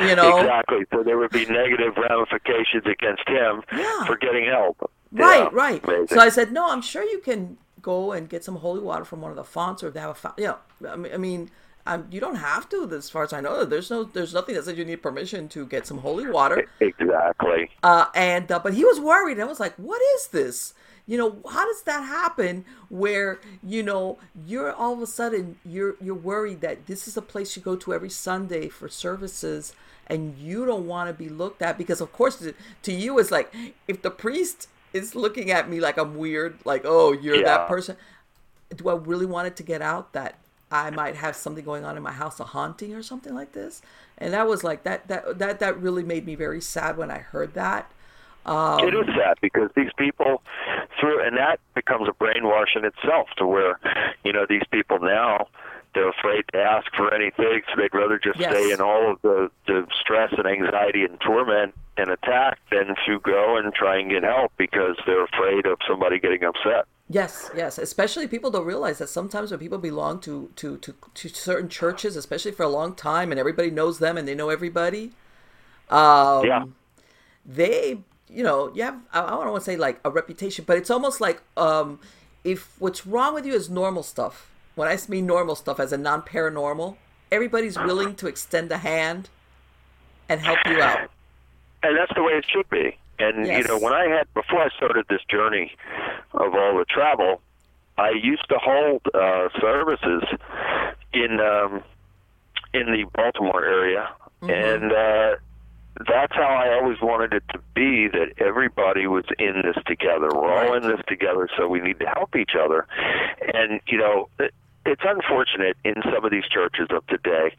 You know? Exactly. So there would be negative ramifications against him yeah. for getting help. Right, yeah. right. Amazing. So I said, no, I'm sure you can go and get some holy water from one of the fonts, or if they have a font. You know, I mean. Um, you don't have to, as far as I know. There's no, there's nothing that says you need permission to get some holy water. Exactly. Uh, and uh, but he was worried. And I was like, what is this? You know, how does that happen? Where, you know, you're all of a sudden you're you're worried that this is a place you go to every Sunday for services, and you don't want to be looked at, because of course to, to you it's like, if the priest is looking at me like I'm weird, like, oh, you're yeah. that person. Do I really want it to get out that I might have something going on in my house, a haunting or something like this. And that was like, that that that, that really made me very sad when I heard that. Um, it is sad because these people, through, and that becomes a brainwash in itself to where, you know, these people now, they're afraid to ask for anything, so they'd rather just yes. stay in all of the, the stress and anxiety and torment and attack than to go and try and get help because they're afraid of somebody getting upset. Yes, yes. Especially people don't realize that sometimes when people belong to, to, to, to certain churches, especially for a long time, and everybody knows them and they know everybody, um, yeah. they, you know, you have, I don't want to say like a reputation, but it's almost like um, if what's wrong with you is normal stuff, when I mean normal stuff as a non-paranormal, everybody's willing to extend a hand and help you out. And that's the way it should be. And, yes. you know, when I had, before I started this journey of all the travel, I used to hold uh, services in um, in the Baltimore area. Mm-hmm. And uh, that's how I always wanted it to be, that everybody was in this together. We're right. all in this together, so we need to help each other. And, you know, it, it's unfortunate in some of these churches of today.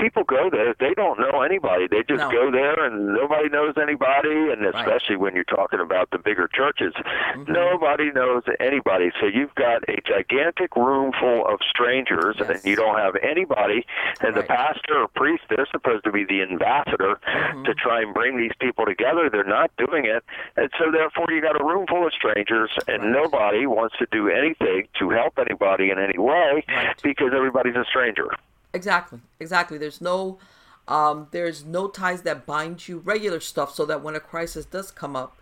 People go there, they don't know anybody. They just no. go there and nobody knows anybody, and especially right. when you're talking about the bigger churches, mm-hmm. nobody knows anybody. So you've got a gigantic room full of strangers, yes. and you don't have anybody, and right. the pastor or priest, they're supposed to be the ambassador mm-hmm. to try and bring these people together. They're not doing it, and so therefore you got a room full of strangers, and right. nobody wants to do anything to help anybody in any way right. because everybody's a stranger. Exactly, exactly. There's no um, there's no ties that bind you, regular stuff, so that when a crisis does come up,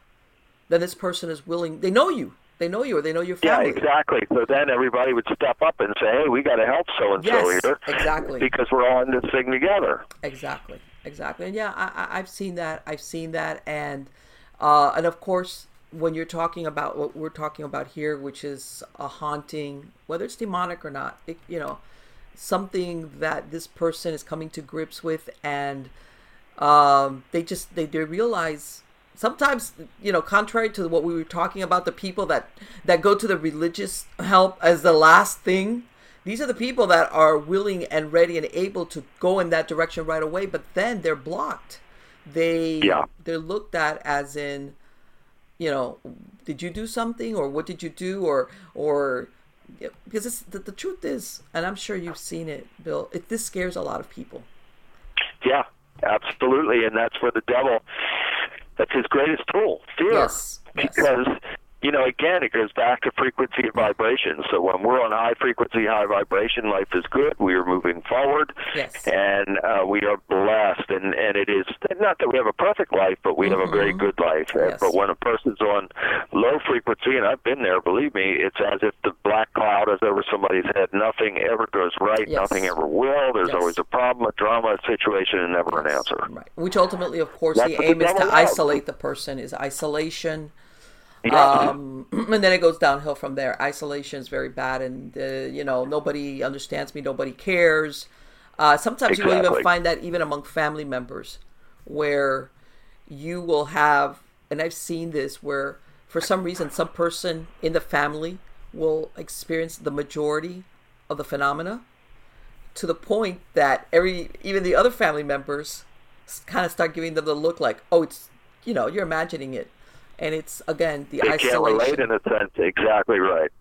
then this person is willing. They know you. They know you or they know your family. Yeah, exactly. So then everybody would step up and say, hey, we got to help so-and-so yes, here. Exactly. Because we're all in this thing together. Exactly, exactly. And yeah, I, I, I've seen that. I've seen that. And, uh, and of course, when you're talking about what we're talking about here, which is a haunting, whether it's demonic or not, it, you know, something that this person is coming to grips with, and um, they just they, they realize sometimes, you know, contrary to what we were talking about, the people that that go to the religious help as the last thing, these are the people that are willing and ready and able to go in that direction right away, but then they're blocked. They yeah. they're looked at as in, you know, did you do something, or what did you do, or or. Because it's, the, the truth is, and I'm sure you've seen it, Bill, it, this scares a lot of people. Yeah, absolutely. And that's where the devil, that's his greatest tool, fear. Yes, yes. Because, you know, again, it goes back to frequency and vibration. So when we're on high frequency, high vibration, life is good. We are moving forward. Yes. And uh, we are blessed. And, and it is not that we have a perfect life, but we mm-hmm. have a very good life. Yes. But when a person's on low frequency, and I've been there, believe me, it's as if the black cloud is over somebody's head. Nothing ever goes right. Yes. Nothing ever will. There's yes. always a problem, a drama, a situation, and never yes. an answer. Right. Which ultimately, of course, That's the aim the is to loves. isolate the person, is isolation. Yeah. Um, and then it goes downhill from there. Isolation is very bad, and uh, you know, nobody understands me, nobody cares. Uh, sometimes exactly. you will even find that even among family members, where you will have, and I've seen this, where for some reason some person in the family will experience the majority of the phenomena, to the point that every even the other family members kind of start giving them the look like, oh, it's, you know, you're imagining it. And it's, again, the they isolation. They can't relate in a sense. Exactly right.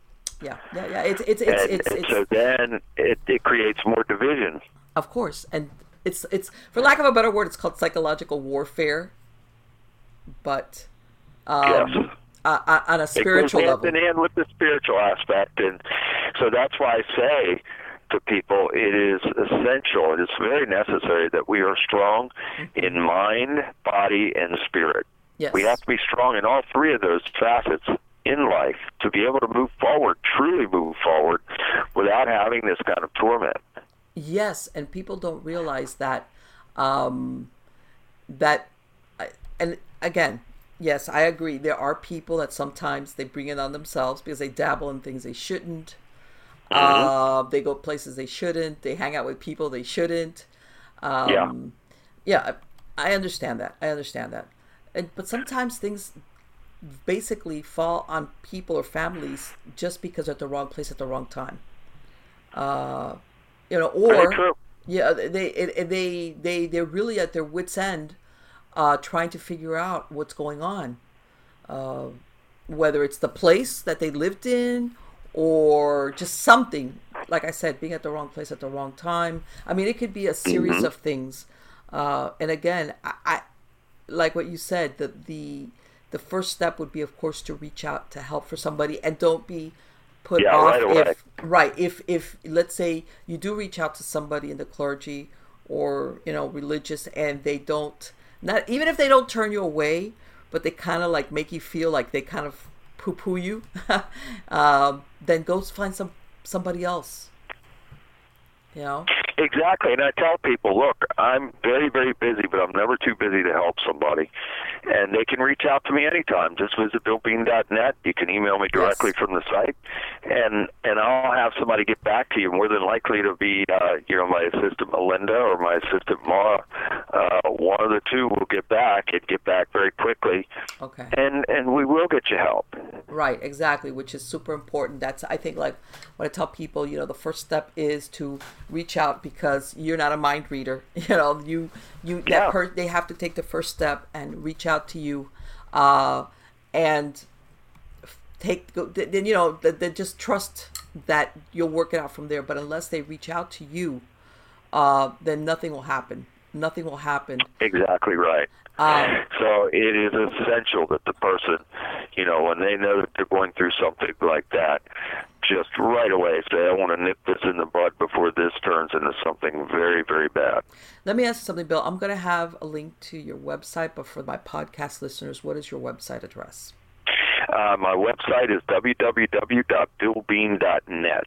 Yeah, yeah, yeah. It's, it's, it's, and, it's, and it's, so then it, it creates more division. Of course. And it's, it's, for lack of a better word, it's called psychological warfare. But um, yes. uh, on a spiritual level. It goes hand in hand with the spiritual aspect. And so that's why I say to people, it is essential, it is very necessary that we are strong mm-hmm. in mind, body, and spirit. Yes. We have to be strong in all three of those facets in life to be able to move forward, truly move forward, without having this kind of torment. Yes, and people don't realize that. Um, that, and again, yes, I agree. There are people that sometimes they bring it on themselves because they dabble in things they shouldn't. Mm-hmm. Uh, they go places they shouldn't. They hang out with people they shouldn't. Um, yeah. Yeah, I understand that. I understand that. And, but sometimes things basically fall on people or families just because they're at the wrong place at the wrong time. Uh, you know, or yeah, they they they they're really at their wits' end, uh, trying to figure out what's going on, uh, whether it's the place that they lived in or just something. Like I said, being at the wrong place at the wrong time. I mean, it could be a series mm-hmm. of things. Uh, and again, I, I like what you said. The the the first step would be, of course, to reach out to help for somebody, and don't be put yeah, off right away. if right if if let's say you do reach out to somebody in the clergy or you know religious, and they don't not even if they don't turn you away, but they kind of like make you feel like they kind of poo poo you, um, then go find some somebody else. You know? Exactly, and I tell people, look, I'm very, very busy, but I'm never too busy to help somebody. And they can reach out to me anytime. Just visit Bill Bean dot net. You can email me directly yes. from the site, and and I'll have somebody get back to you. More than likely to be, uh, you know, my assistant Melinda or my assistant Mara. Uh, one of the two will get back and get back very quickly. Okay. And and we will get you help. Right, exactly, which is super important. That's I think like when I tell people, you know, the first step is to reach out, because you're not a mind reader, you know. You, you yeah. that per- they have to take the first step and reach out to you, uh, and take. Then you know, they, they just trust that you'll work it out from there. But unless they reach out to you, uh, then nothing will happen. Nothing will happen. Exactly right. Um, so it is essential that the person, you know, when they know that they're going through something like that, just right away say, I want to nip this in the bud before this turns into something very, very bad. Let me ask you something, Bill. I'm going to have a link to your website, but for my podcast listeners, what is your website address? Uh, my website is w w w dot bill bean dot net.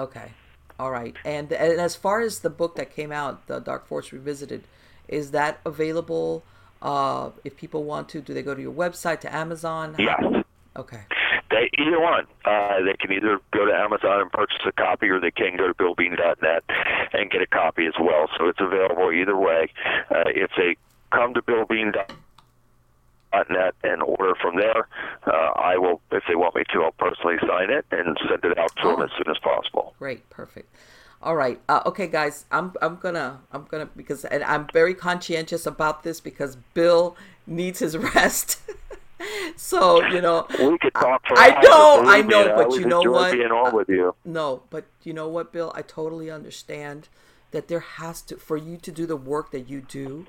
Okay. All right. And, and as far as the book that came out, The Dark Forces Revisited, is that available? Uh, if people want to, do they go to your website, to Amazon? Yes. How? Okay. They, either one. Uh, they can either go to Amazon and purchase a copy, or they can go to bill bean dot net and get a copy as well. So it's available either way. Uh, if they come to bill bean dot net and order from there, uh, I will, if they want me to, I'll personally sign it and send it out to oh. them as soon as possible. Great. Perfect. All right. Uh, okay, guys, I'm I'm gonna I'm gonna because and I'm very conscientious about this, because Bill needs his rest. So you know, we could talk for I know, I know, you know, but you know what? Being on with you. No, but you know what, Bill? I totally understand that there has to, for you to do the work that you do,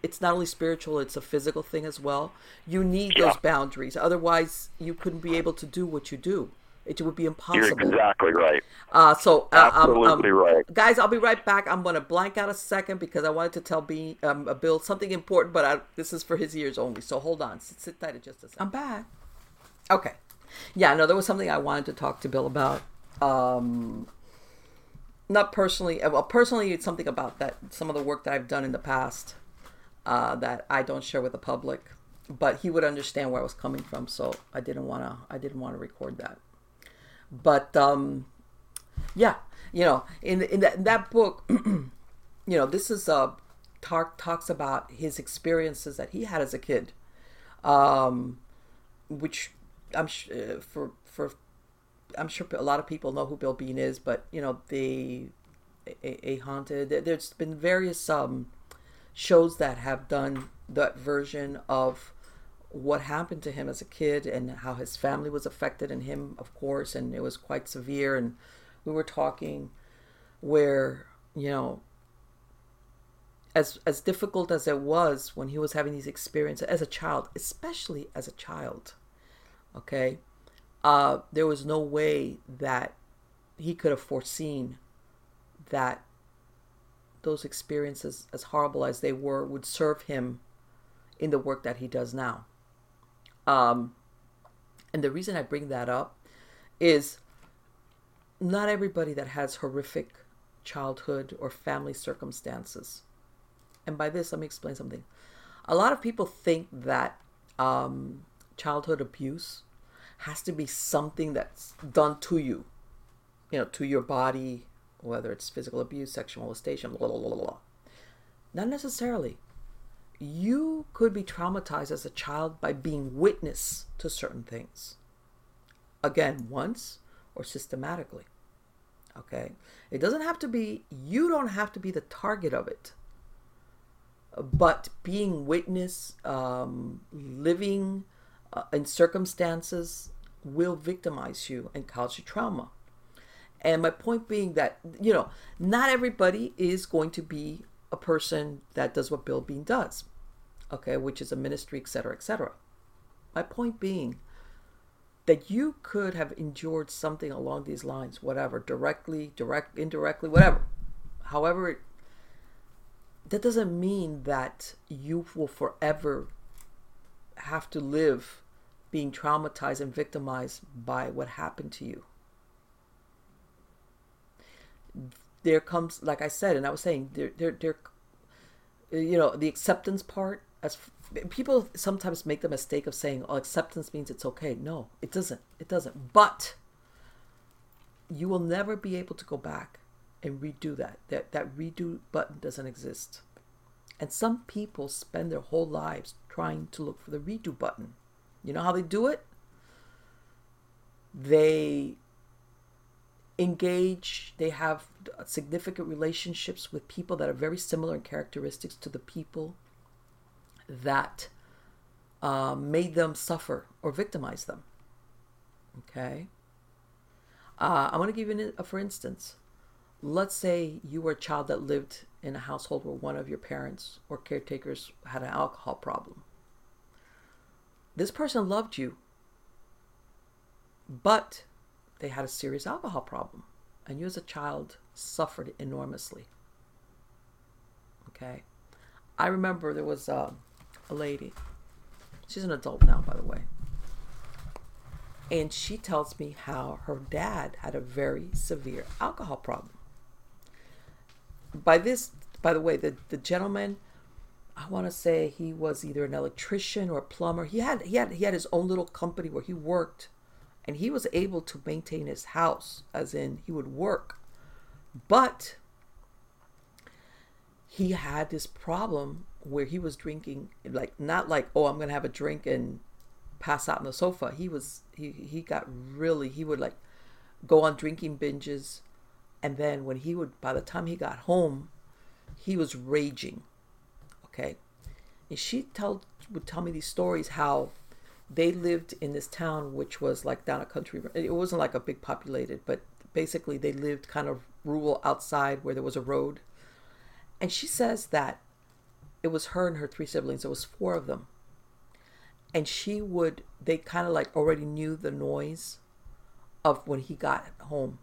it's not only spiritual, it's a physical thing as well. You need yeah. those boundaries. Otherwise, you couldn't be able to do what you do. It would be impossible. You're exactly right. Uh, so, uh, Absolutely um, um, right. Guys, I'll be right back. I'm going to blank out a second because I wanted to tell Bean, um, Bill something important, but I, this is for his ears only. So hold on. Sit, sit tight just a second. I'm back. Okay. Yeah, no, there was something I wanted to talk to Bill about. Um, not personally. Well, personally, it's something about that. Some of the work that I've done in the past uh, that I don't share with the public, but he would understand where I was coming from. So I didn't want to. I didn't want to record that. But, um, yeah, you know, in in that, in that book, you know, this is uh, talk, talks about his experiences that he had as a kid, um, which I'm sh- for for I'm sure a lot of people know who Bill Bean is, but you know, the a, a haunted. There's been various um, shows that have done that version of what happened to him as a kid and how his family was affected, and him, of course, and it was quite severe. And we were talking where, you know, as as difficult as it was when he was having these experiences as a child, especially as a child, okay, uh, there was no way that he could have foreseen that those experiences, as horrible as they were, would serve him in the work that he does now. Um, and the reason I bring that up is not everybody that has horrific childhood or family circumstances. And by this, let me explain something. A lot of people think that um, childhood abuse has to be something that's done to you, you know, to your body, whether it's physical abuse, sexual molestation, blah, blah, blah, blah. Not necessarily. You could be traumatized as a child by being witness to certain things. Again, once or systematically. Okay? It doesn't have to be, you don't have to be the target of it. But being witness, um, living uh, in circumstances will victimize you and cause you trauma. And my point being that, you know, not everybody is going to be a person that does what Bill Bean does, okay, which is a ministry, et cetera, et cetera. My point being that you could have endured something along these lines, whatever, directly, direct, indirectly, whatever. However, it, that doesn't mean that you will forever have to live being traumatized and victimized by what happened to you. There comes, like I said, and I was saying, there, there, there, you know, the acceptance part. As people sometimes make the mistake of saying, "Oh, acceptance means it's okay." No, it doesn't. It doesn't. But you will never be able to go back and redo that. That that redo button doesn't exist. And some people spend their whole lives trying to look for the redo button. You know how they do it? They engage, they have significant relationships with people that are very similar in characteristics to the people that uh, made them suffer or victimize them. Okay? Uh, I'm going to give you, a, for instance, let's say you were a child that lived in a household where one of your parents or caretakers had an alcohol problem. This person loved you, but they had a serious alcohol problem, and you as a child suffered enormously. Okay? I remember there was a, a lady, she's an adult now, by the way, and she tells me how her dad had a very severe alcohol problem. By this, by the way, the, the gentleman, I want to say he was either an electrician or a plumber. He had he had he had his own little company where he worked, and he was able to maintain his house, as in he would work, but he had this problem where he was drinking, like not like, oh, I'm gonna have a drink and pass out on the sofa. He was he he got really he would like go on drinking binges. And then when he would, by the time he got home, he was raging, okay? And she tell, would tell me these stories how they lived in this town, which was like down a country. It wasn't like a big populated, but basically they lived kind of rural outside where there was a road. And she says that it was her and her three siblings. There was four of them. And she would, they kind of like already knew the noise of when he got home.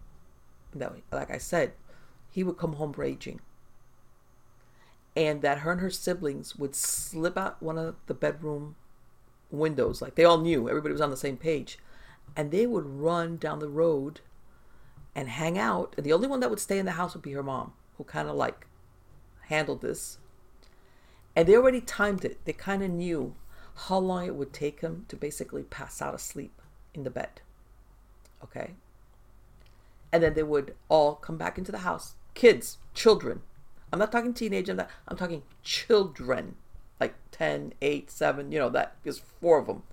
That, like I said, he would come home raging, and that her and her siblings would slip out one of the bedroom windows. Like they all knew, everybody was on the same page, and they would run down the road and hang out. And the only one that would stay in the house would be her mom, who kind of like handled this. And they already timed it. They kind of knew how long it would take him to basically pass out asleep in the bed. Okay. And then they would all come back into the house. Kids, children. I'm not talking teenage, I'm, not, I'm talking children. Like ten, eight, seven, you know, that is four of them.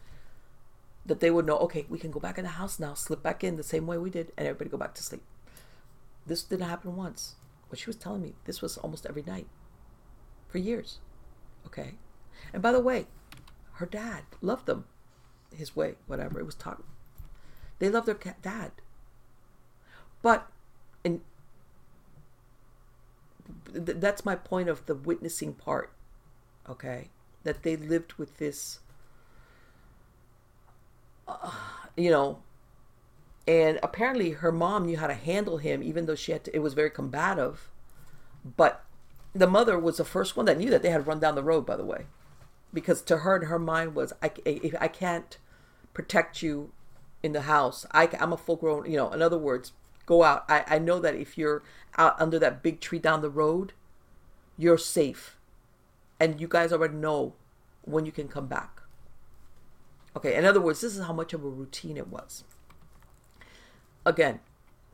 That they would know, okay, we can go back in the house now, slip back in the same way we did, and everybody go back to sleep. This didn't happen once. But she was telling me this was almost every night for years. Okay? And by the way, her dad loved them. His way, whatever, it was taught. They loved their dad. But and th- that's my point of the witnessing part, okay? That they lived with this, uh, you know, and apparently her mom knew how to handle him, even though she had to, it was very combative. But the mother was the first one that knew that they had run down the road, by the way, because to her, in her mind was, I, if I can't protect you in the house, I, I'm a full grown, you know, in other words, go out. I, I know that if you're out under that big tree down the road, you're safe. And you guys already know when you can come back. Okay, in other words, this is how much of a routine it was. Again,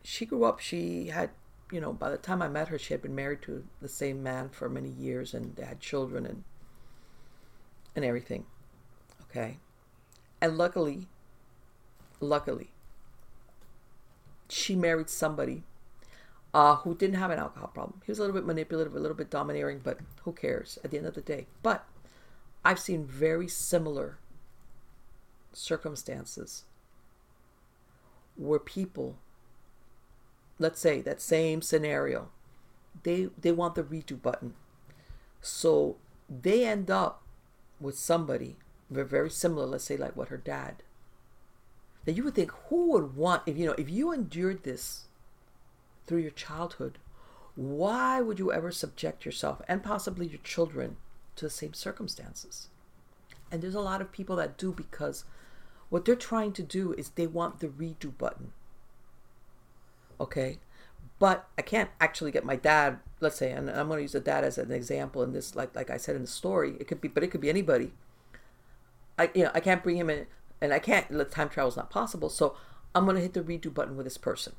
she grew up, she had, you know, by the time I met her, she had been married to the same man for many years, and they had children and and everything. Okay. And luckily, luckily, she married somebody uh, who didn't have an alcohol problem. He was a little bit manipulative, a little bit domineering, but who cares at the end of the day? But I've seen very similar circumstances where people, let's say that same scenario, they they want the redo button. So they end up with somebody very similar, let's say like what her dad. That you would think, who would want, if you know, if you endured this through your childhood, why would you ever subject yourself and possibly your children to the same circumstances? And there's a lot of people that do, because what they're trying to do is they want the redo button. Okay, but I can't actually get my dad, let's say, and I'm going to use the dad as an example in this, like like I said in the story, it could be, but it could be anybody. I you know I can't bring him in, and I can't, look, time travel is not possible, so I'm going to hit the redo button with this person,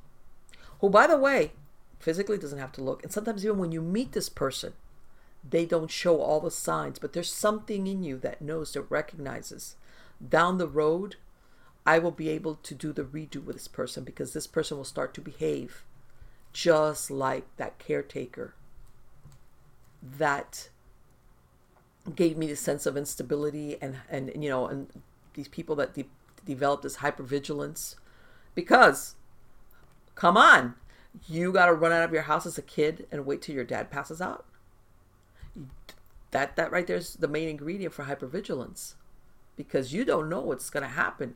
who, by the way, physically doesn't have to look, and sometimes even when you meet this person, they don't show all the signs, but there's something in you that knows, that recognizes, down the road, I will be able to do the redo with this person, because this person will start to behave just like that caretaker that gave me the sense of instability and, and you know, and these people that de- developed this hypervigilance. Because, come on, you got to run out of your house as a kid and wait till your dad passes out. That, that right there is the main ingredient for hypervigilance, because you don't know what's going to happen.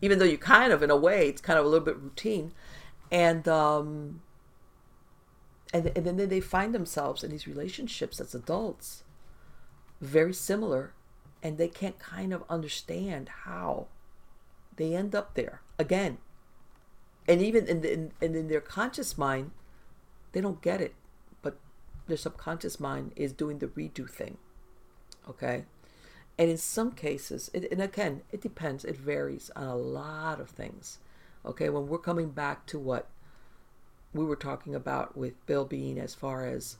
Even though you kind of, in a way, it's kind of a little bit routine. And um, and, and then they find themselves in these relationships as adults, very similar, and they can't kind of understand how they end up there again. And even in, the, in, and in their conscious mind, they don't get it, but their subconscious mind is doing the redo thing, okay? And in some cases, it, and again, it depends, it varies on a lot of things. Okay, when we're coming back to what we were talking about with Bill Bean, as far as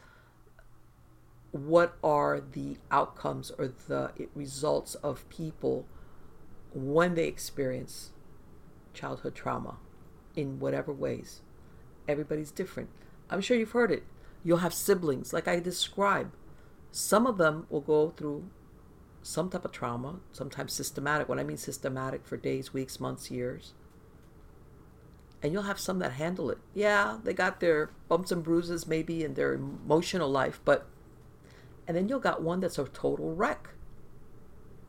what are the outcomes or the results of people when they experience childhood trauma in whatever ways. Everybody's different. I'm sure you've heard it. You'll have siblings, like I describe. Some of them will go through some type of trauma, sometimes systematic. When I mean systematic, for days, weeks, months, years. And you'll have some that handle it. Yeah, they got their bumps and bruises maybe in their emotional life, but, and then you'll got one that's a total wreck.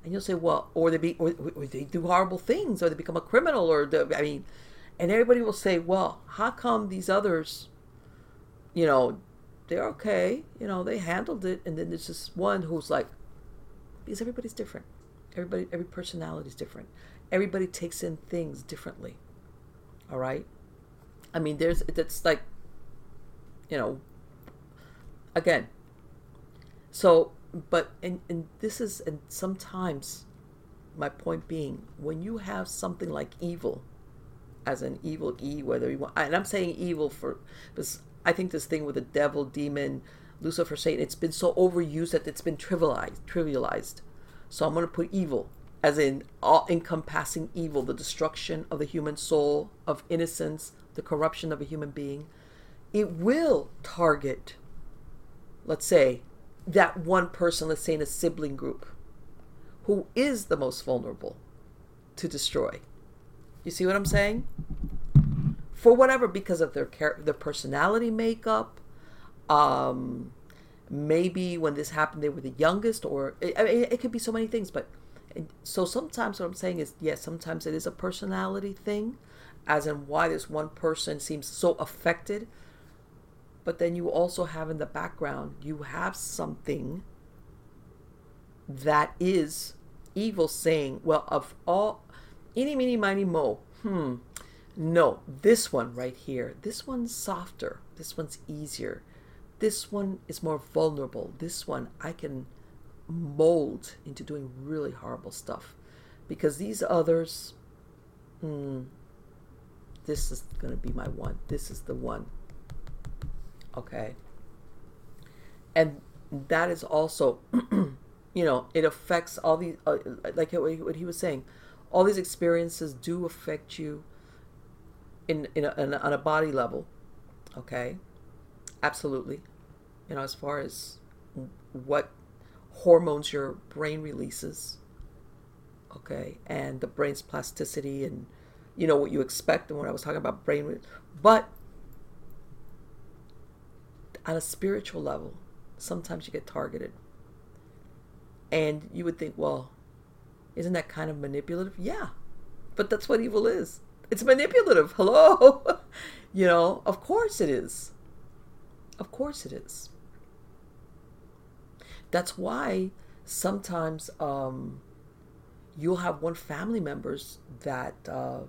And you'll say, well, or they be, or, or they do horrible things, or they become a criminal, or the, I mean, and everybody will say, well, how come these others, you know, they're okay, you know, they handled it. And then there's this one who's like, because everybody's different. Everybody, every personality is different. Everybody takes in things differently. All right. I mean, there's, it's like, you know, again, so, but, and, and this is, and sometimes my point being, when you have something like evil, as an evil E, whether you want, and I'm saying evil for, because I think this thing with the devil, demon, Lucifer, Satan, it's been so overused that it's been trivialized, trivialized. So I'm going to put evil as in all encompassing evil, the destruction of the human soul, of innocence, the corruption of a human being. It will target, let's say, that one person, let's say in a sibling group, who is the most vulnerable to destroy. You see what I'm saying? For whatever, because of their char- their personality makeup, um, maybe when this happened, they were the youngest, or I mean, it could be so many things, but And so sometimes what I'm saying is, yes, sometimes it is a personality thing, as in why this one person seems so affected. But then you also have in the background, you have something that is evil saying, well, of all, eeny, meeny, miny, mo, hmm, no, this one right here, this one's softer, this one's easier, this one is more vulnerable, this one I can mold into doing really horrible stuff, because these others, mm, this is going to be my one, this is the one. Okay, and that is also you know, it affects all these uh, like what he was saying, all these experiences do affect you in in, a, in a, on a body level, Okay. Absolutely. You know, as far as what hormones your brain releases. Okay. And the brain's plasticity and, you know, what you expect. And when I was talking about brain, re- but on a spiritual level, sometimes you get targeted. And you would think, well, isn't that kind of manipulative? Yeah. But that's what evil is. It's manipulative. Hello. You know, of course it is. Of course it is. That's why sometimes um, you'll have one family members that, uh,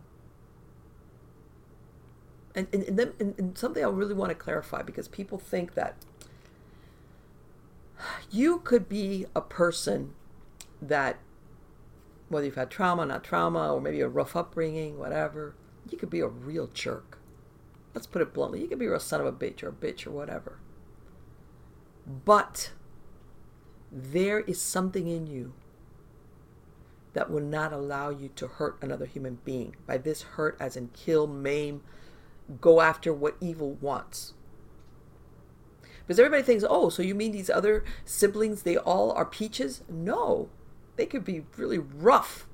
and, and, and, then, and, and something I really want to clarify, because people think that you could be a person that, whether you've had trauma, not trauma, or maybe a rough upbringing, whatever, you could be a real jerk. Let's put it bluntly. You could be a real son of a bitch or a bitch or whatever. But there is something in you that will not allow you to hurt another human being. By this, hurt as in kill, maim, go after what evil wants. Because everybody thinks, oh, so you mean these other siblings, they all are peaches? No, they could be really rough,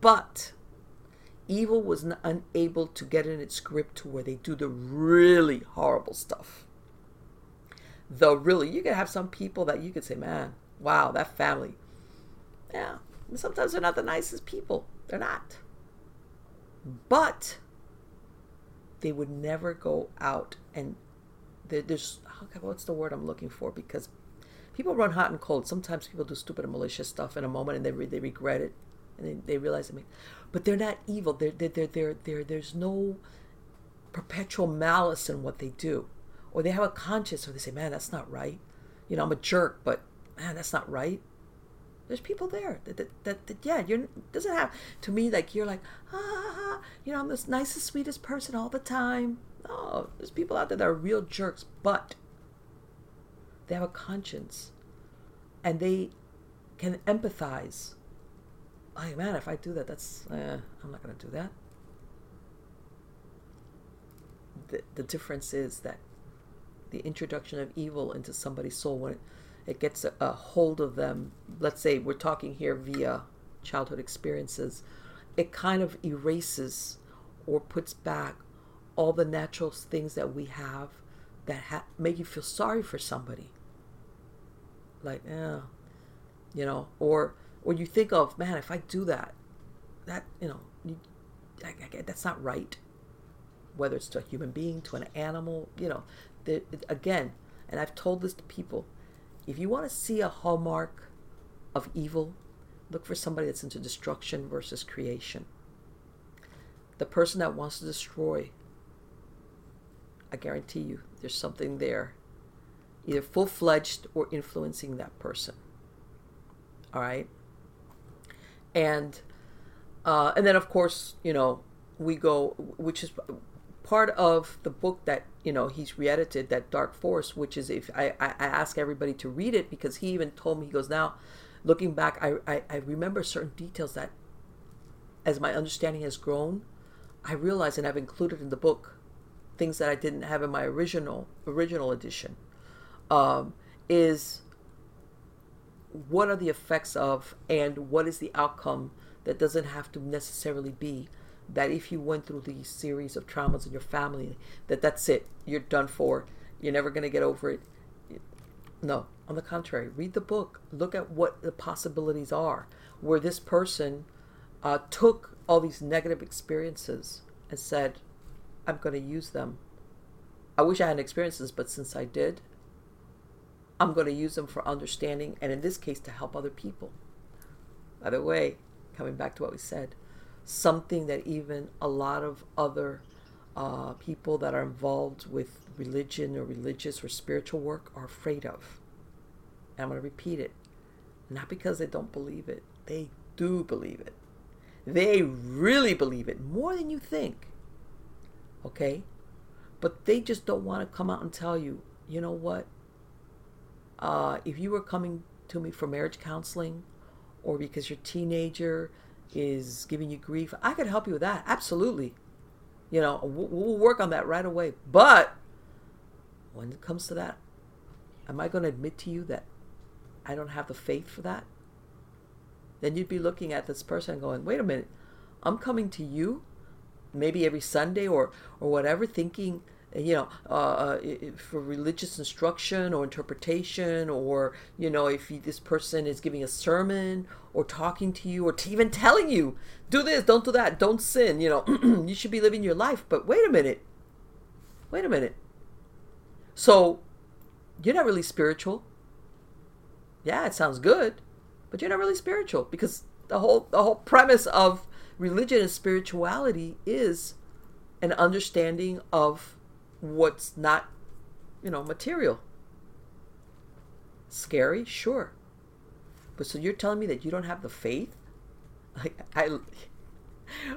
but evil was n- unable to get in its grip to where they do the really horrible stuff. Though really, you could have some people that you could say, man, wow, that family. Yeah, and sometimes they're not the nicest people. They're not. But they would never go out and there's, oh God, what's the word I'm looking for? Because people run hot and cold. Sometimes people do stupid and malicious stuff in a moment and they re- they regret it. And they, they realize, I mean, but they're not evil. They're, they're, they're, they're, they're, there's no perpetual malice in what they do. Or they have a conscience where they say, man, that's not right. You know, I'm a jerk, but man, that's not right. There's people there that, that, that, that yeah, you're, it doesn't have, to me, like, you're like, ah, you know, I'm the nicest, sweetest person all the time. No, there's people out there that are real jerks, but they have a conscience and they can empathize. Like, man, if I do that, that's, eh, I'm not going to do that. The, the difference is that the introduction of evil into somebody's soul, when it, it gets a, a hold of them, let's say we're talking here via childhood experiences, it kind of erases or puts back all the natural things that we have that ha- make you feel sorry for somebody. Like, eh, you know, or... Or you think of, man, if I do that, that, you know, you, I, I, that's not right. Whether it's to a human being, to an animal, you know. The, again, and I've told this to people, if you want to see a hallmark of evil, look for somebody that's into destruction versus creation. The person that wants to destroy, I guarantee you, there's something there, either full-fledged or influencing that person. All right? And uh, and then, of course, you know, we go, which is part of the book that, you know, he's re-edited, that Dark Force, which is, if I, I ask everybody to read it, because he even told me, he goes, now, looking back, I, I, I remember certain details that, as my understanding has grown, I realize, and I've included in the book, things that I didn't have in my original original edition, um, is... what are the effects of, and what is the outcome that doesn't have to necessarily be that if you went through these series of traumas in your family, that that's it, you're done for, you're never going to get over it. No, on the contrary, read the book, look at what the possibilities are, where this person uh, took all these negative experiences and said, I'm going to use them. I wish I hadn't experienced this, but since I did, I'm going to use them for understanding, and in this case, to help other people. By the way, coming back to what we said, something that even a lot of other uh, people that are involved with religion or religious or spiritual work are afraid of. And I'm going to repeat it. Not because they don't believe it. They do believe it. They really believe it, more than you think. Okay? But they just don't want to come out and tell you, you know what? Uh, if you were coming to me for marriage counseling or because your teenager is giving you grief, I could help you with that. Absolutely. You know, we'll, we'll work on that right away. But when it comes to that, am I going to admit to you that I don't have the faith for that? Then you'd be looking at this person and going, wait a minute, I'm coming to you maybe every Sunday or, or whatever, thinking, you know, uh, for religious instruction or interpretation, or, you know, if you, this person is giving a sermon or talking to you or t- even telling you, do this, don't do that, don't sin, you know, you should be living your life. But wait a minute, wait a minute. So you're not really spiritual. Yeah, it sounds good, but you're not really spiritual, because the whole the whole premise of religion and spirituality is an understanding of what's not, you know, material. Scary, sure. But so you're telling me that you don't have the faith? Like I,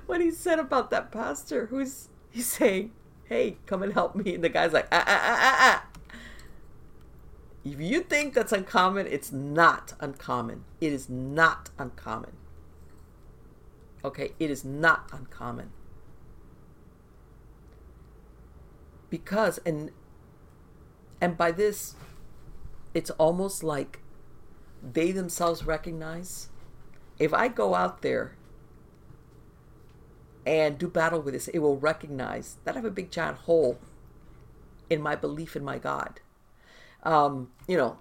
what he said about that pastor, who's he's saying, "Hey, come and help me," and the guy's like, "Ah ah ah ah." If you think that's uncommon, it's not uncommon. It is not uncommon. Okay, it is not uncommon. Because, and and by this, it's almost like they themselves recognize, if I go out there and do battle with this, it will recognize that I have a big giant hole in my belief in my God. Um, you know,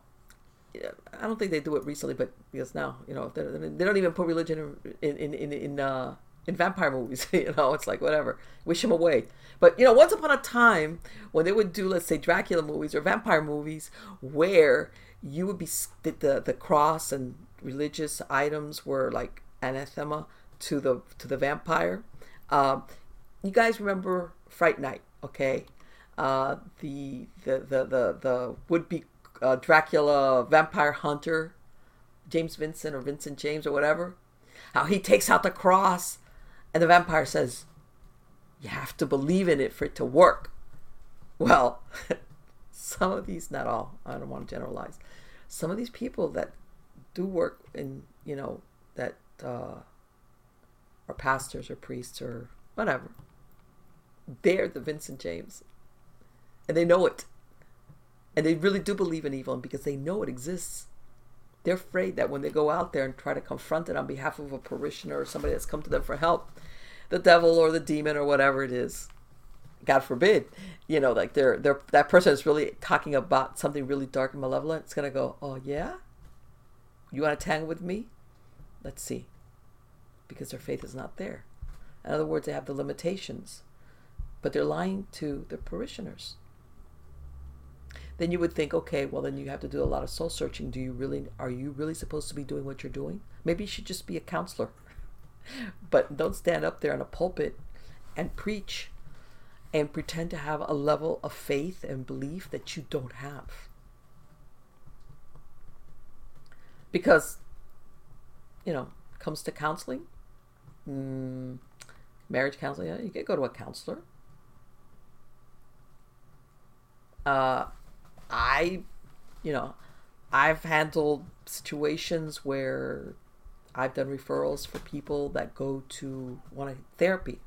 I don't think they do it recently, but because now, you know, they don't even put religion in, in, in, in uh, in vampire movies, you know, it's like, whatever, wish him away. But, you know, once upon a time, when they would do, let's say, Dracula movies or vampire movies, where you would be, the the cross and religious items were like anathema to the to the vampire. Um, you guys remember Fright Night, okay? Uh, the, the, the, the, the would-be uh, Dracula vampire hunter, James Vincent or Vincent James or whatever, how he takes out the cross. And the vampire says, you have to believe in it for it to work. Well, some of these, not all, I don't want to generalize. Some of these people that do work in, you know, that uh, are pastors or priests or whatever, they're the Vincent James. And they know it. And they really do believe in evil. And because they know it exists, they're afraid that when they go out there and try to confront it on behalf of a parishioner or somebody that's come to them for help, the devil or the demon or whatever it is, God forbid, you know, like they're, they're, that person is really talking about something really dark and malevolent. It's going to go, oh yeah? You want to tangle with me? Let's see. Because their faith is not there. In other words, they have the limitations, but they're lying to their parishioners. Then you would think, okay, well, then you have to do a lot of soul searching. Do you really, are you really supposed to be doing what you're doing? Maybe you should just be a counselor. But don't stand up there on a pulpit and preach and pretend to have a level of faith and belief that you don't have. Because, you know, it comes to counseling, mm, marriage counseling, you can go to a counselor. Uh, I, you know, I've handled situations where I've done referrals for people that go to want a therapy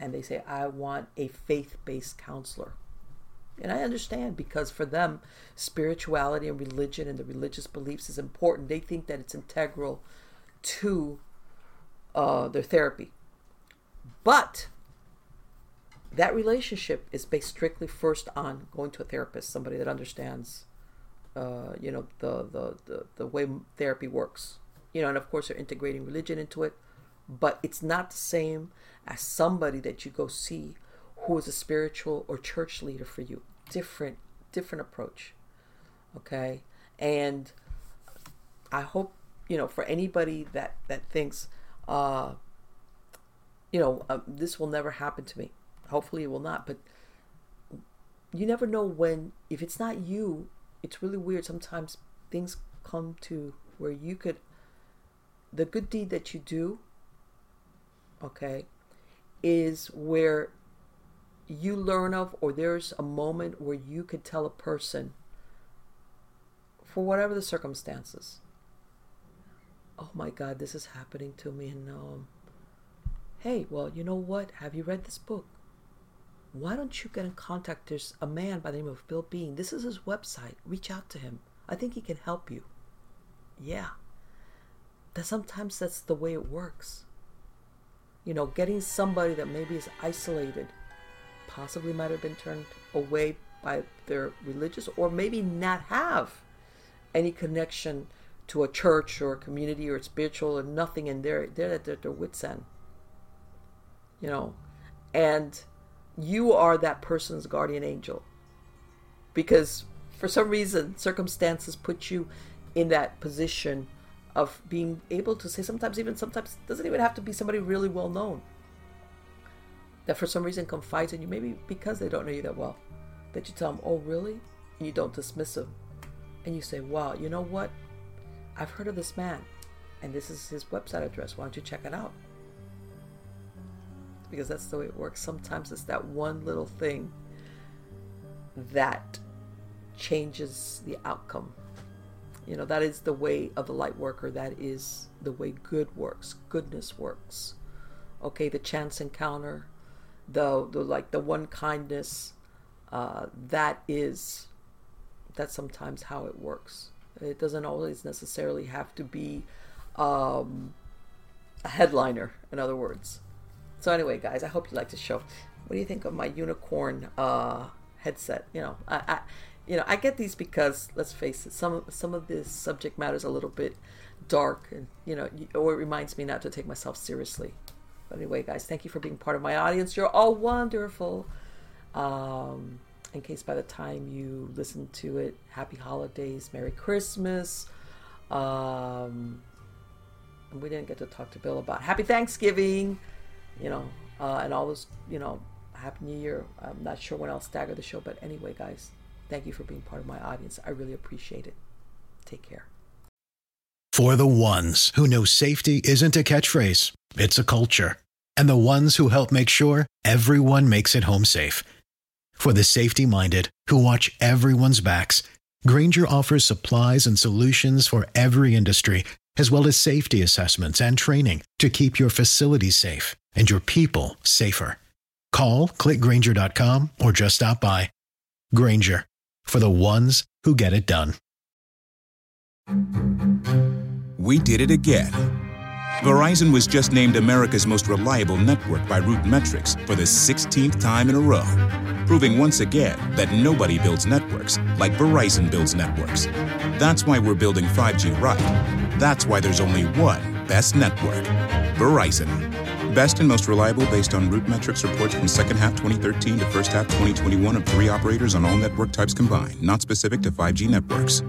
and they say, I want a faith-based counselor. And I understand, because for them, spirituality and religion and the religious beliefs is important. They think that it's integral to uh, their therapy. But that relationship is based strictly first on going to a therapist, somebody that understands, uh, you know, the, the, the, the way therapy works. You know, and of course they're integrating religion into it, but it's not the same as somebody that you go see who is a spiritual or church leader for you. Different, different approach. Okay. And I hope, you know, for anybody that, that thinks, uh, you know, uh, this will never happen to me. Hopefully it will not, but you never know when, if it's not you, it's really weird. Sometimes things come to where you could, the good deed that you do, okay, is where you learn of, or there's a moment where you could tell a person, for whatever the circumstances, oh my God, this is happening to me. And um, hey, well, you know what? Have you read this book? why don't you get in contact? There's a man by the name of Bill Bean. This is his website. Reach out to him. I think he can help you. Yeah. That sometimes that's the way it works. You know, getting somebody that maybe is isolated, possibly might have been turned away by their religious, or maybe not have any connection to a church or a community or spiritual or nothing, and they're, they're at their wit's end. You know, and you are that person's guardian angel, because for some reason circumstances put you in that position of being able to say, sometimes even sometimes doesn't even have to be somebody really well known, that for some reason confides in you, maybe because they don't know you that well, that you tell them, oh really, and you don't dismiss them, and you say, wow, you know what, I've heard of this man and this is his website address, why don't you check it out? Because that's the way it works. Sometimes it's that one little thing that changes the outcome. You know, that is the way of the light worker. That is the way good works. Goodness works. Okay, the chance encounter, the, the like the one kindness, uh, that is, that's sometimes how it works. It doesn't always necessarily have to be um, a headliner, in other words. So anyway, guys, I hope you liked the show. What do you think of my unicorn uh, headset? You know, I, I, you know, I get these because, let's face it, some some of this subject matter is a little bit dark, and you know, or it reminds me not to take myself seriously. But anyway, guys, thank you for being part of my audience. You're all wonderful. Um, in case by the time you listen to it, happy holidays, Merry Christmas. Um, and we didn't get to talk to Bill about Happy Thanksgiving. You know, uh, and all those, you know, Happy New Year. I'm not sure when I'll stagger the show. But anyway, guys, thank you for being part of my audience. I really appreciate it. Take care. For the ones who know safety isn't a catchphrase, it's a culture. And the ones who help make sure everyone makes it home safe. For the safety-minded who watch everyone's backs, Grainger offers supplies and solutions for every industry, as well as safety assessments and training to keep your facilities safe and your people safer. Call, click Grainger dot com, or just stop by. Grainger, for the ones who get it done. We did it again. Verizon was just named America's most reliable network by RootMetrics for the sixteenth time in a row, proving once again that nobody builds networks like Verizon builds networks. That's why we're building five G right. That's why there's only one best network, Verizon. Best and most reliable based on RootMetrics reports from second half twenty thirteen to first half twenty twenty-one of three operators on all network types combined, not specific to five G networks.